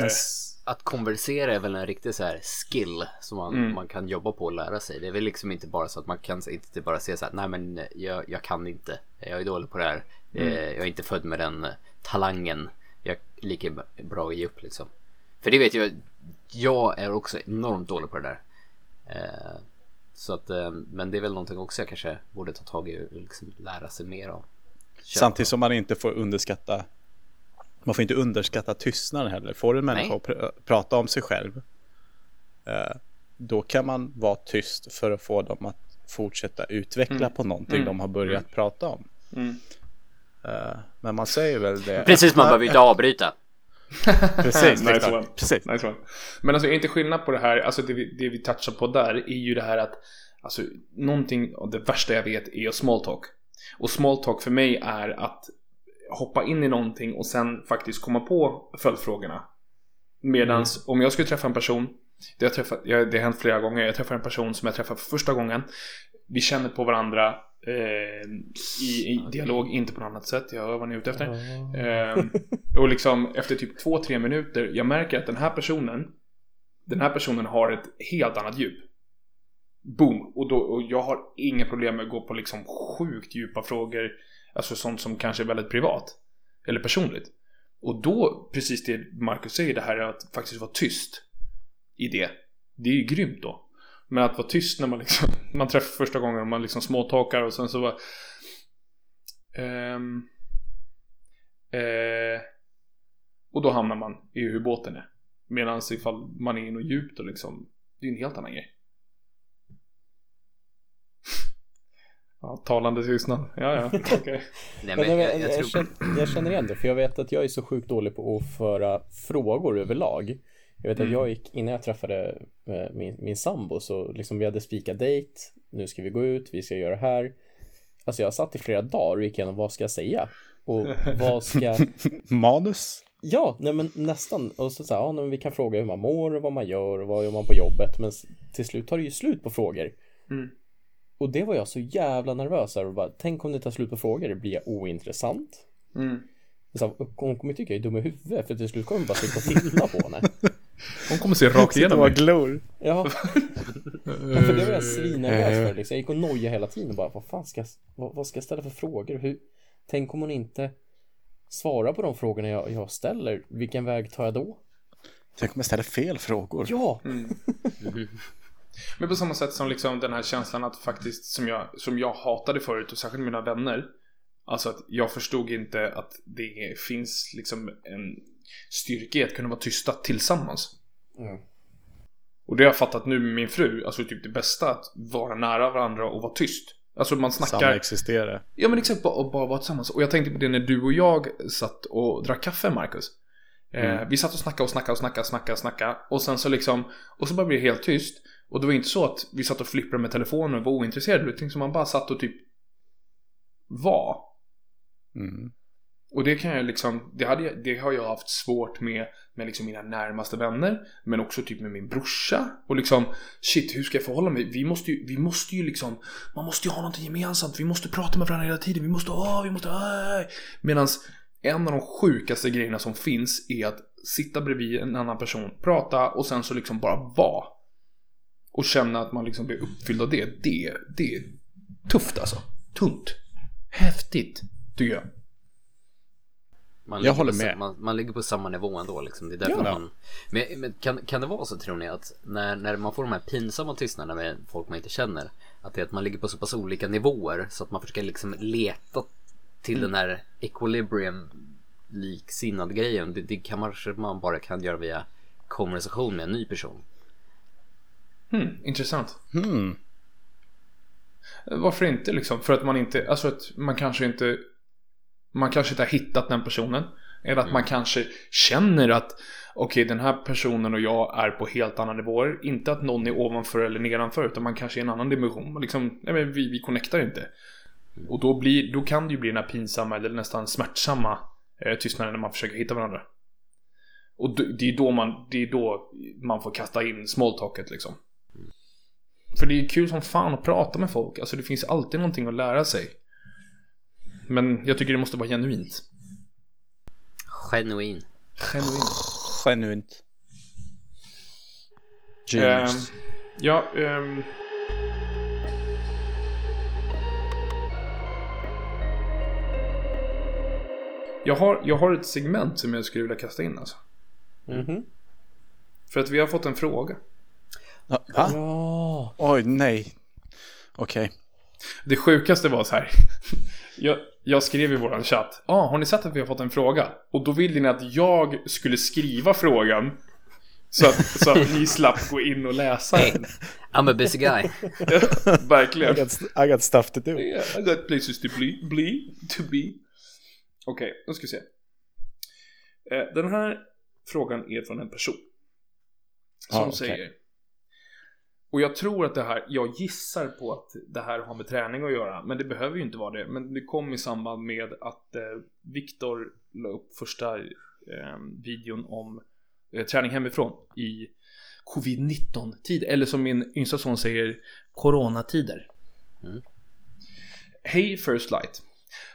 men att konversera är väl en riktig så här skill som man kan jobba på och lära sig. Det är väl liksom inte bara så att man kan inte bara säga så här, nej men jag kan inte, jag är dålig på det här, jag är inte född med den talangen, jag är lika bra att ge upp liksom. För det vet jag är också enormt dålig på det där. Så att, men det är väl någonting också jag kanske borde ta tag i och liksom lära sig mer av. Samtidigt som man inte får underskatta, man får inte underskatta tystnaden heller. Får en människa att prata om sig själv, då kan man vara tyst för att få dem att fortsätta utveckla på någonting de har börjat prata om. Men man säger väl det. Precis, man behöver inte avbryta. Precis, nice precis. Nice one. Men alltså är inte skillnad på det här. Alltså det vi touchar på där är ju det här att, alltså någonting av det värsta jag vet är small talk. Och small talk för mig är att hoppa in i någonting och sen faktiskt komma på följdfrågorna. Medans om jag skulle träffa en person, det har hänt flera gånger, jag träffar en person som jag träffar för första gången, vi känner på varandra i dialog, inte på något annat sätt. Jag hör vad ni är ute efter. Och liksom efter typ 2-3 minuter jag märker att den här personen har ett helt annat djup. Boom. Och jag har inga problem med att gå på liksom sjukt djupa frågor, alltså sånt som kanske är väldigt privat eller personligt. Och då, precis det Marcus säger, det här är att faktiskt vara tyst i det. Det är ju grymt då. Men att vara tyst när man liksom, man träffar första gången och man liksom småtalkar och sen så bara, och då hamnar man i hur båten är. Medan ifall man är in och djupt och liksom, det är en helt annan grej. Ja, talande tystnad. Ja, okej. Jag känner igen det, för jag vet att jag är så sjukt dålig på att föra frågor överlag. Jag vet att jag gick, innan jag träffade min sambo, så liksom vi hade spikat dejt, nu ska vi gå ut, vi ska göra det här. Alltså jag satt i flera dagar och gick igenom, vad ska jag säga? Och vad ska... Manus? Ja, nej men nästan. Och så ja, men vi kan fråga hur man mår och vad man gör och vad gör man på jobbet. Men till slut tar det ju slut på frågor. Och det var jag så jävla nervös här och bara, tänk om det tar slut på frågor, det blir ointressant. Hon kommer tycka jag är dum i huvudet, för till slut kommer hon bara sitta och titta på henne. Hon kommer se rakt igenom och glor. Ja, för det var jag svinnervös för liksom. Jag gick och noja hela tiden och bara, vad ska jag ställa för frågor? Tänk om hon inte svarar på de frågorna jag ställer, vilken väg tar jag då? Jag kommer ställa fel frågor. Ja. Men på samma sätt som liksom den här känslan att faktiskt, som jag hatade förut, och särskilt mina vänner. Alltså att jag förstod inte att det finns liksom en styrka i att kunna vara tysta tillsammans. Och det har jag fattat nu med min fru. Alltså typ det bästa, att vara nära varandra och vara tyst. Alltså man snackar, samexistera. Ja men exakt, och bara vara tillsammans. Och jag tänkte på det när du och jag satt och drack kaffe, Marcus. Vi satt och snackade. Och sen så liksom, och så bara blev det helt tyst. Och det var inte så att vi satt och flipprade med telefonen och var ointresserade, utan man bara satt och typ var. Och det kan jag liksom, det har jag haft svårt med liksom mina närmaste vänner, men också typ med min brorsa. Och liksom, shit, hur ska jag förhålla mig? Vi måste ju liksom, man måste ju ha någonting gemensamt. Vi måste prata med varandra hela tiden. Vi måste. Medans en av de sjukaste grejerna som finns är att sitta bredvid en annan person, prata och sen så liksom bara vara. Och känna att man liksom blir uppfylld av det är tufft alltså. Tungt. Häftigt, tycker jag. Jag håller med. Man ligger på samma nivå ändå liksom. Det är därför man... Men kan det vara så, tror ni, att när man får de här pinsamma tystnaderna med folk man inte känner, att det är att man ligger på så pass olika nivåer så att man försöker liksom leta till den här equilibrium liksinnad grejen. Det kanske man bara kan göra via konversation med en ny person. Intressant. Varför inte liksom? För att man inte, alltså att man kanske inte har hittat den personen. Eller att man kanske känner att okej, den här personen och jag är på helt andra nivåer. Inte att någon är ovanför eller nedanför, utan man kanske är i en annan dimension liksom, nej men vi connectar inte. Och då kan det ju bli den här pinsamma eller nästan smärtsamma tystnaden när man försöker hitta varandra. Och det är då man får kasta in smalltalket liksom. För det är kul som fan att prata med folk. Alltså det finns alltid någonting att lära sig. Men jag tycker det måste vara genuint. Genuint. Jag har ett segment som jag skulle vilja kasta in alltså. För att vi har fått en fråga. Ja. Oj, nej. Okej. Det sjukaste var så här. Jag skrev i våran chatt: har ni sett att vi har fått en fråga? Och då ville ni att jag skulle skriva frågan så att ni slapp gå in och läsa den. I'm a busy guy. Verkligen. I got stuff to do. Yeah, I got places to be. Okej, nu ska vi se. Den här frågan är från en person som säger, och jag tror att det här, jag gissar på att det här har med träning att göra, men det behöver ju inte vara det. Men det kom i samband med att Victor la upp första videon om träning hemifrån i covid-19-tid, eller som min yngsta son säger, coronatider. Hej First Light.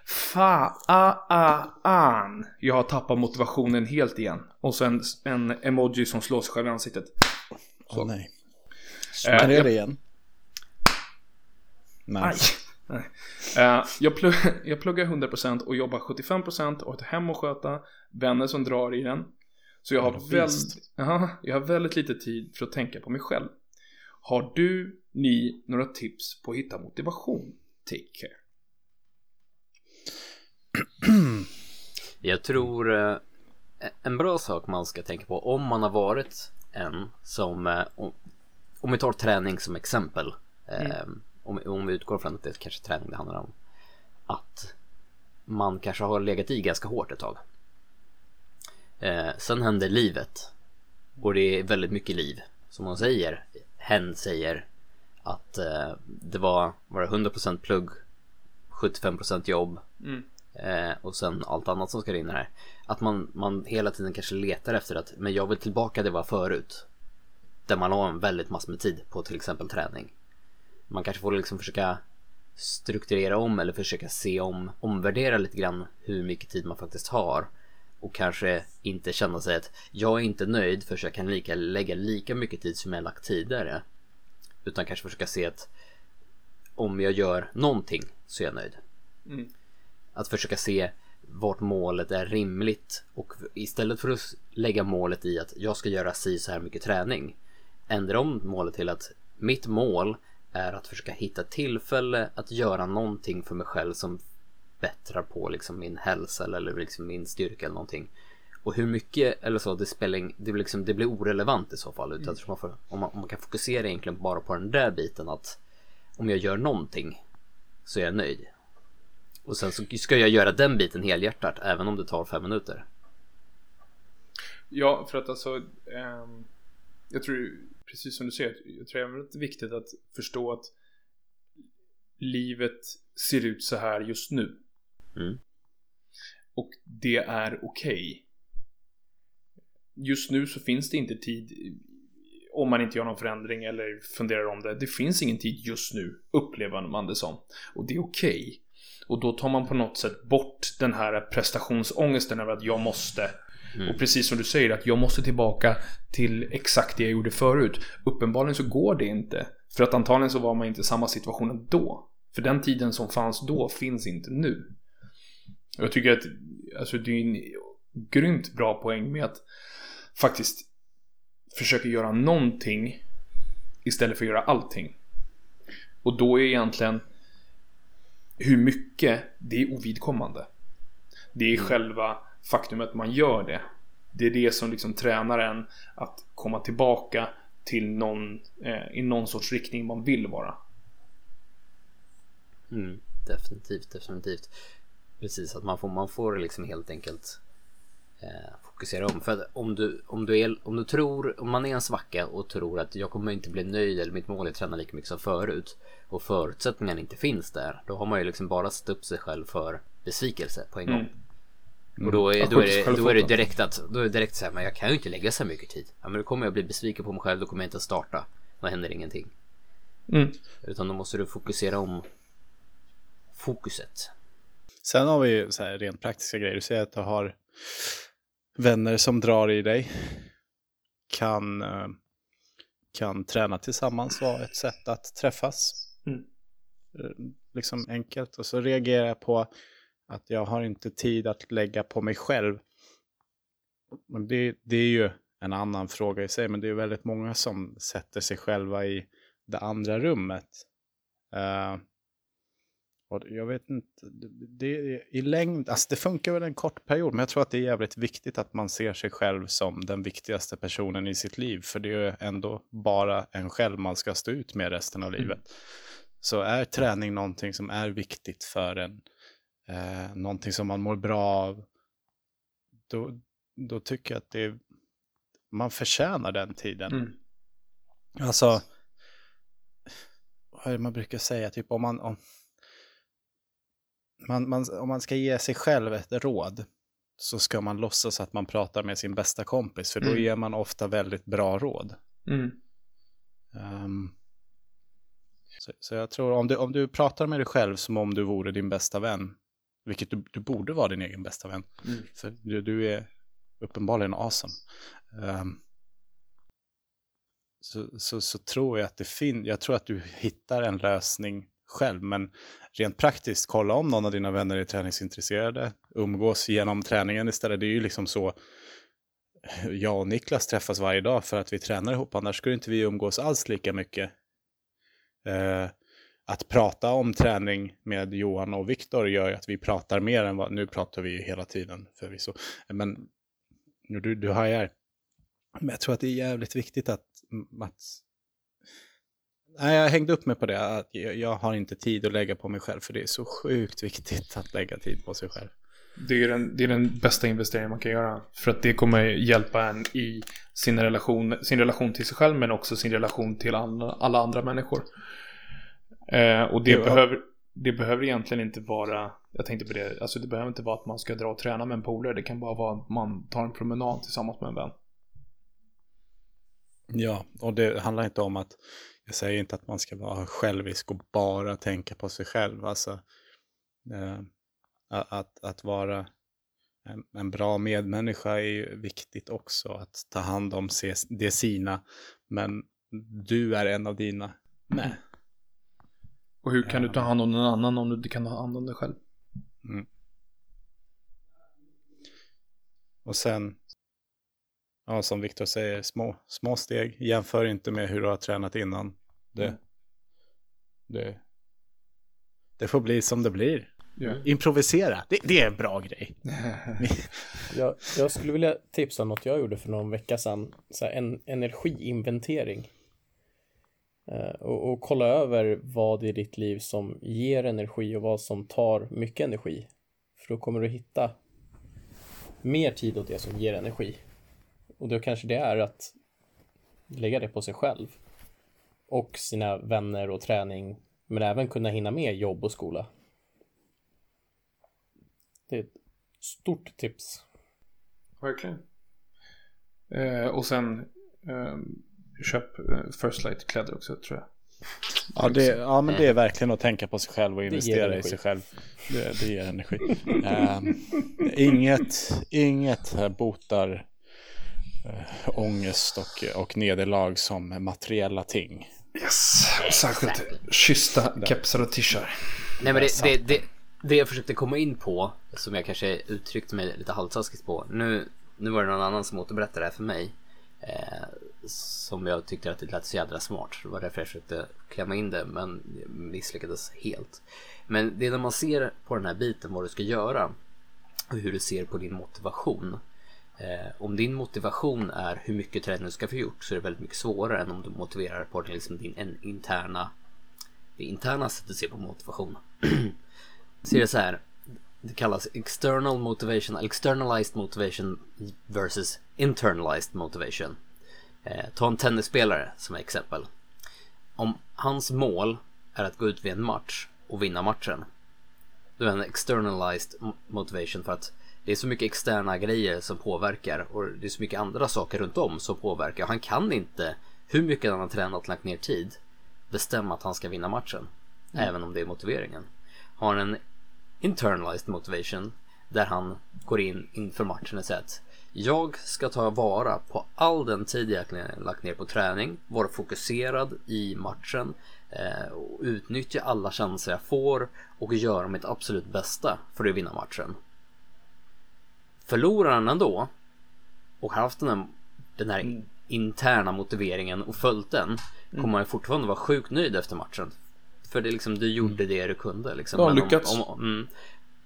Fan, jag har tappat motivationen helt igen. Och sen en emoji som slår sig själv i ansiktet. Åh nej. Smäller det igen? Nej. Jag pluggar 100% och jobbar 75% och tar hem och sköta vänner som drar i den. Så jag har väldigt lite tid för att tänka på mig själv. Har ni några tips på att hitta motivation? Take care. Jag tror en bra sak man ska tänka på om man har varit en som, om vi tar träning som exempel, om vi utgår från att det är kanske träning det handlar om, att man kanske har legat i ganska hårt ett tag, sen händer livet, och det är väldigt mycket liv som man säger. Hen säger att det var 100% plugg, 75% jobb, och sen allt annat som ska in här. Att man hela tiden kanske letar efter att, men jag vill tillbaka det var förut, där man har en väldigt massa med tid på till exempel träning. Man kanske får liksom försöka strukturera om, eller försöka omvärdera lite grann hur mycket tid man faktiskt har, och kanske inte känna sig att jag är inte nöjd för jag kan lägga lika mycket tid som jag lagt tidigare, utan kanske försöka se att om jag gör någonting så är jag nöjd. Att försöka se vart målet är rimligt, och istället för att lägga målet i att jag ska göra så här mycket träning, ändra om målet till att mitt mål är att försöka hitta tillfälle att göra någonting för mig själv som bättrar på liksom min hälsa eller liksom min styrka eller någonting. Och hur mycket eller så, det blir orelevant i så fall, utan att om man kan fokusera egentligen bara på den där biten, att om jag gör någonting så är jag nöjd. Och sen så ska jag göra den biten helhjärtat, även om det tar 5 minuter. Ja, för att alltså jag tror, precis som du säger, jag tror även att det är viktigt att förstå att livet ser ut så här just nu. Och det är okej. Just nu så finns det inte tid, om man inte gör någon förändring eller funderar om det. Det finns ingen tid just nu, upplever man det som. Och det är okej. Och då tar man på något sätt bort den här prestationsångesten över att jag måste Och precis som du säger, att jag måste tillbaka till exakt det jag gjorde förut. Uppenbarligen så går det inte. För att antagligen så var man inte i samma situation då. För den tiden som fanns då finns inte nu. Jag tycker att alltså, det är en grymt bra poäng med att faktiskt försöka göra någonting istället för att göra allting. Och då är egentligen hur mycket, det är ovidkommande. Det är själva faktumet att man gör det. Det är det som liksom tränar en att komma tillbaka till någon, i någon sorts riktning man vill vara. Mm, definitivt, definitivt. Precis, att man får liksom helt enkelt fokusera om. För att om man är en svacka och tror att jag kommer inte bli nöjd eller mitt mål är att träna lika mycket som förut och förutsättningarna inte finns där, då har man ju liksom bara stött upp sig själv för besvikelse på en gång. Och då är det direkt så här, men jag kan ju inte lägga så mycket tid. Ja, men då kommer jag bli besviken på mig själv, då kommer jag inte att starta. Då händer ingenting. Utan då måste du fokusera om fokuset. Sen har vi ju så här rent praktiska grejer. Du säger att du har vänner som drar i dig, kan träna tillsammans, vara ett sätt att träffas. Liksom enkelt. Och så reagerar jag på att jag har inte tid att lägga på mig själv. Men det är ju en annan fråga i sig. Men det är väldigt många som sätter sig själva i det andra rummet. Och jag vet inte. Alltså det funkar väl en kort period. Men jag tror att det är jävligt viktigt att man ser sig själv som den viktigaste personen i sitt liv. För det är ju ändå bara en själv man ska stå ut med resten av livet. Så är träning någonting som är viktigt för en. Någonting som man mår bra av, då tycker jag att man förtjänar den tiden. Alltså vad är det man brukar säga, typ om man ska ge sig själv ett råd så ska man låtsas att man pratar med sin bästa kompis, för då ger man ofta väldigt bra råd. Så jag tror om du pratar med dig själv som om du vore din bästa vän, vilket du borde vara din egen bästa vän. För du är uppenbarligen awesome. Så tror jag att jag tror att du hittar en lösning själv. Men rent praktiskt, kolla om någon av dina vänner är träningsintresserade. Umgås genom träningen istället. Det är ju liksom så jag och Niklas träffas varje dag för att vi tränar ihop. Annars skulle inte vi umgås alls lika mycket. Att prata om träning med Johan och Victor gör att vi pratar mer än vad... Nu pratar vi ju hela tiden förvisso. Men du hajar. Men jag tror att det är jävligt viktigt att... Nej, jag hängde upp mig på det. Att jag har inte tid att lägga på mig själv. För det är så sjukt viktigt att lägga tid på sig själv. Det är den bästa investeringen man kan göra. För att det kommer hjälpa en i sin relation till sig själv, men också sin relation till alla andra människor. Och det behöver egentligen inte vara, jag tänkte på det, alltså det behöver inte vara att man ska dra och träna med en polare. Det kan bara vara att man tar en promenad tillsammans med en vän. Ja, och det handlar inte om att, jag säger inte att man ska vara självisk och bara tänka på sig själv. Alltså att vara en bra medmänniska är ju viktigt också. Att ta hand om det sina. Men du är en av dina. Nej. Och hur kan du ta hand om någon annan om du inte kan ta hand om dig själv? Och sen, ja, som Victor säger, små steg. Jämför inte med hur du har tränat innan. Det får bli som det blir. Yeah. Improvisera, det är en bra grej. jag skulle vilja tipsa om något jag gjorde för någon vecka sedan, så här, en energiinventering, och kolla över vad i ditt liv som ger energi och vad som tar mycket energi, för då kommer du hitta mer tid åt det som ger energi, och då kanske det är att lägga det på sig själv och sina vänner och träning, men även kunna hinna med jobb och skola. Det är ett stort tips. Verkligen. Och sen köp First Light kläder också, tror jag. Ja, det, ja, men det är verkligen att tänka på sig själv och investera i sig själv. Det ger energi. Inget botar ångest och nederlag som materiella ting. Yes, särskilt kysta kepsar och t-shirt. Nej, men det jag försökte komma in på, som jag kanske uttryckte mig lite halvtaskigt på. Nu var det någon annan som återberättade det här för mig, som jag tyckte att det lät så jädra smart. Det var därför jag försökte klämma in det, men misslyckades helt. Men det är när man ser på den här biten vad du ska göra och hur du ser på din motivation. Om din motivation är hur mycket träning du ska få gjort, så är det väldigt mycket svårare än om du motiverar på det, liksom det interna sättet att se på motivation. Så är det så här, det kallas external motivation, externalized motivation versus internalized motivation. Ta en tennisspelare som exempel. Om hans mål är att gå ut vid en match och vinna matchen, då är en externalized motivation, för att det är så mycket externa grejer som påverkar, och det är så mycket andra saker runt om som påverkar. Han kan inte, hur mycket han har tränat, lagt ner tid, bestämma att han ska vinna matchen, även om det är motiveringen. Har en internalized motivation, där han går in inför matchen och säger att jag ska ta vara på all den tid jag lagt ner på träning, vara fokuserad i matchen, och utnyttja alla chanser jag får och göra mitt absolut bästa för att vinna matchen. Förlorar han ändå och haft den här interna motiveringen och följt den, kommer han fortfarande vara sjukt nöjd efter matchen. För det är liksom, du gjorde det du kunde liksom. Ja, lyckats.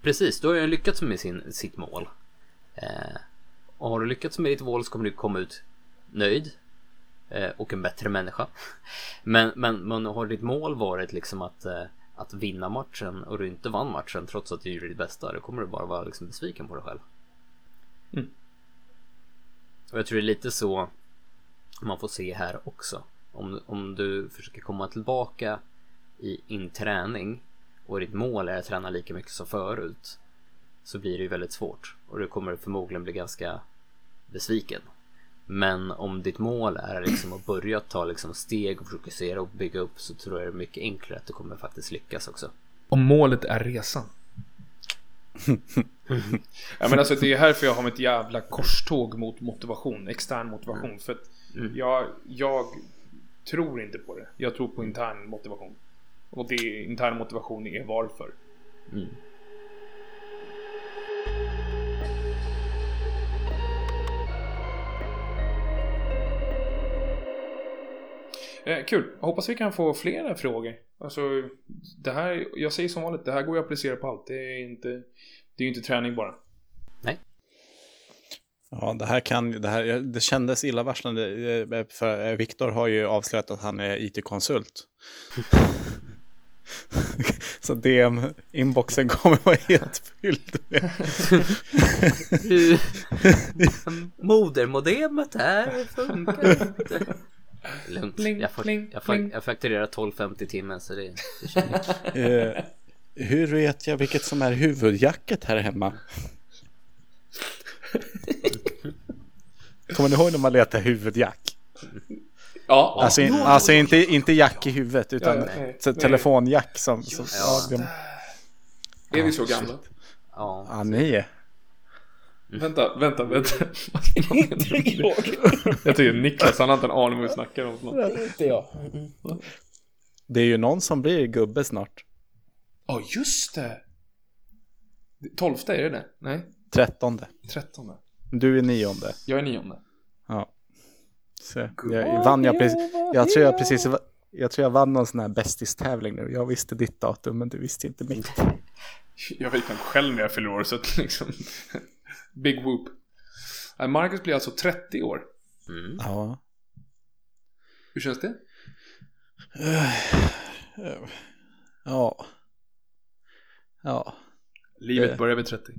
Precis, då har jag lyckats med sitt mål. Och har du lyckats med ditt mål, så kommer du komma ut nöjd och en bättre människa. Men har ditt mål varit liksom att vinna matchen, och du inte vann matchen trots att du gjorde ditt bästa, då kommer du bara vara liksom besviken på dig själv. Och jag tror det är lite så man får se här också. Om du försöker komma tillbaka i inträning och ditt mål är att träna lika mycket som förut, så blir det ju väldigt svårt, och du kommer förmodligen bli ganska besviken. Men om ditt mål är liksom att börja ta liksom steg och fokusera och bygga upp, så tror jag det är mycket enklare att du kommer faktiskt lyckas också. Om målet är resan. Ja, men alltså, det är härför jag har mitt jävla korståg mot motivation, extern motivation. För att jag tror inte på det. Jag tror på intern motivation. Och det intern motivation är varför. Kul, jag hoppas vi kan få flera frågor. Alltså, det här, jag säger som vanligt, det här går ju att applicera på allt. Det är ju inte träning bara. Nej. Ja, det kändes illavarslande, för Victor har ju avslöjat att han är IT-konsult. Så DM-inboxen kommer vara helt fylld med. Modermodemet här funkar inte. Lugnt. Bling, jag fakturerar 12,50 timmen, så det hur vet jag vilket som är huvudjacket här hemma? Kommer ni ihåg när man letar huvudjack? Ja, alltså inte jack i huvudet, utan telefonjack som Är vi så gamla? Ja, nej. Vänta. Jag tycker Niklas, han har inte en aning om hur vi snackar om något. Det är inte jag. Det är ju någon som blir gubbe snart. Ja, just det. 12:e är det? Nej. 13:e. Du är 9:e. Jag är 9:e. Ja. Så jag tror jag vann någon sån här bästis-tävling nu. Jag visste ditt datum, men du visste inte mitt. Jag vet inte själv när jag förlorar, så att liksom... Big whoop. Marcus blir alltså 30 år. Ja. Hur känns det? Ja. Livet börjar vid 30.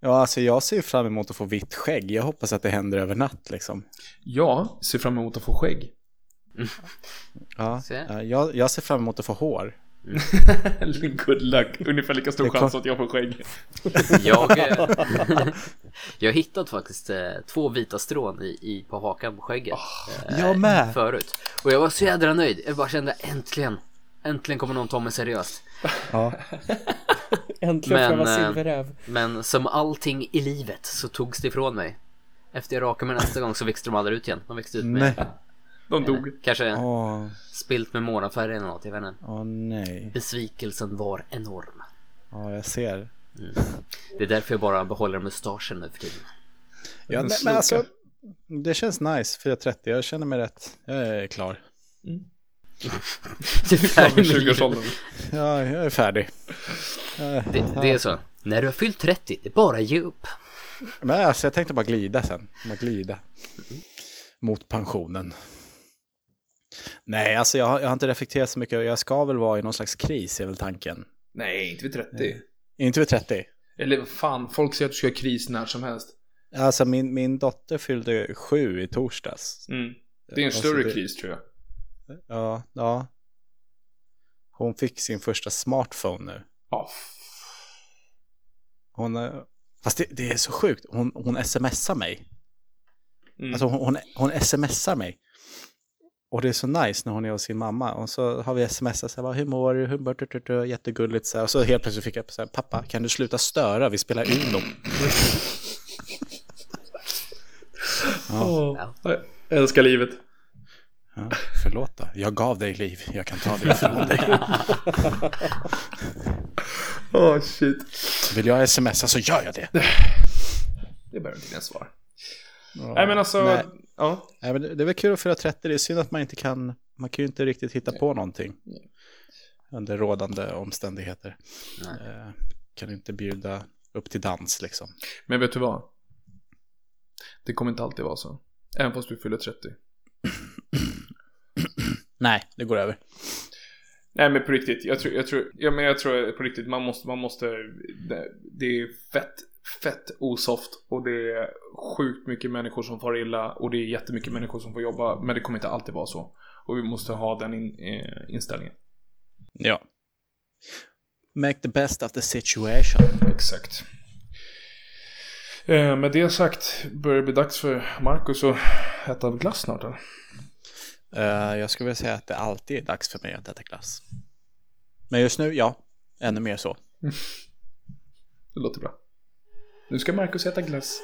Ja, alltså jag ser fram emot att få vitt skägg. Jag hoppas att det händer över natt liksom. Jag ser fram emot att få skägg. Ja, jag ser fram emot att få hår. Good luck. Ungefär lika stor chans att jag får skägg. Jag har hittat faktiskt 2 vita strån på hakan på skägget. Jag med. Förut. Och jag var så jädra nöjd. Jag bara kände äntligen. äntligen kommer någon ta mig seriöst. Ja. Äntligen för att vara silverräv. Men som allting i livet så togs det ifrån mig. Efter jag rakade mig nästa gång så växte de aldrig ut igen. De växte ut med... Nej. De dog. Kanske spilt med månafärg eller något, jag vet inte. Nej. Besvikelsen var enorm. Ja, jag ser. Mm. Det är därför jag bara behåller mustaschen nu för tiden. Ja, men alltså, det känns nice, 4.30. Jag känner mig rätt. Jag är klar. Mm. Du är färdig med livet. Ja, jag är färdig. Det är så. När du har fyllt 30, det är bara ge upp. Men alltså, jag tänkte bara glida sen. Bara glida. Mot pensionen. Nej, alltså jag har inte reflekterat så mycket. Jag ska väl vara i någon slags kris, är väl tanken. Nej, inte vid 30. Inte vid 30. Eller fan, folk säger att du ska ha kris när som helst. Alltså min dotter fyllde 7 i torsdags. Mm. Det är en större kris, tror jag. Ja. Hon fick sin första smartphone nu. Ja. Fast det är så sjukt. Hon smsar mig. Mm. Alltså hon smsar mig. Och det är så nice när hon är hos sin mamma. Och så har vi smsat så här, hur mår du? Hur mår du? Jättegulligt. Och så helt plötsligt fick jag så här, pappa, kan du sluta störa? Vi spelar in dem. Ja. Jag älskar livet. Ja, förlåt då. Jag gav dig liv. Jag kan ta det ifrån dig. Åh, shit. Vill jag smsa så gör jag det. Det behöver inte ens svar. Ja. Nej, men alltså... Nej. Ja. Nej, men det är väl kul att fylla 30. Det är synd att man inte kan... Man kan ju inte riktigt hitta på någonting. Nej. Under rådande omständigheter. Nej. Kan inte bjuda upp till dans, liksom. Men vet du vad? Det kommer inte alltid vara så. Även fast du fyller 30. Nej, det går över. Nej, men på riktigt. Jag tror på riktigt man måste det är fett osoft, och det är sjukt mycket människor som far illa, och det är jättemycket människor som får jobba, men det kommer inte alltid vara så. Och vi måste ha den inställningen. Ja. Make the best of the situation. Exakt. Med det sagt börjar det bli dags för Marcus att äta glass snart. Jag skulle vilja säga att det alltid är dags för mig att äta glass. Men just nu, ja, ännu mer så. Det låter bra. Nu ska Marcus äta glass.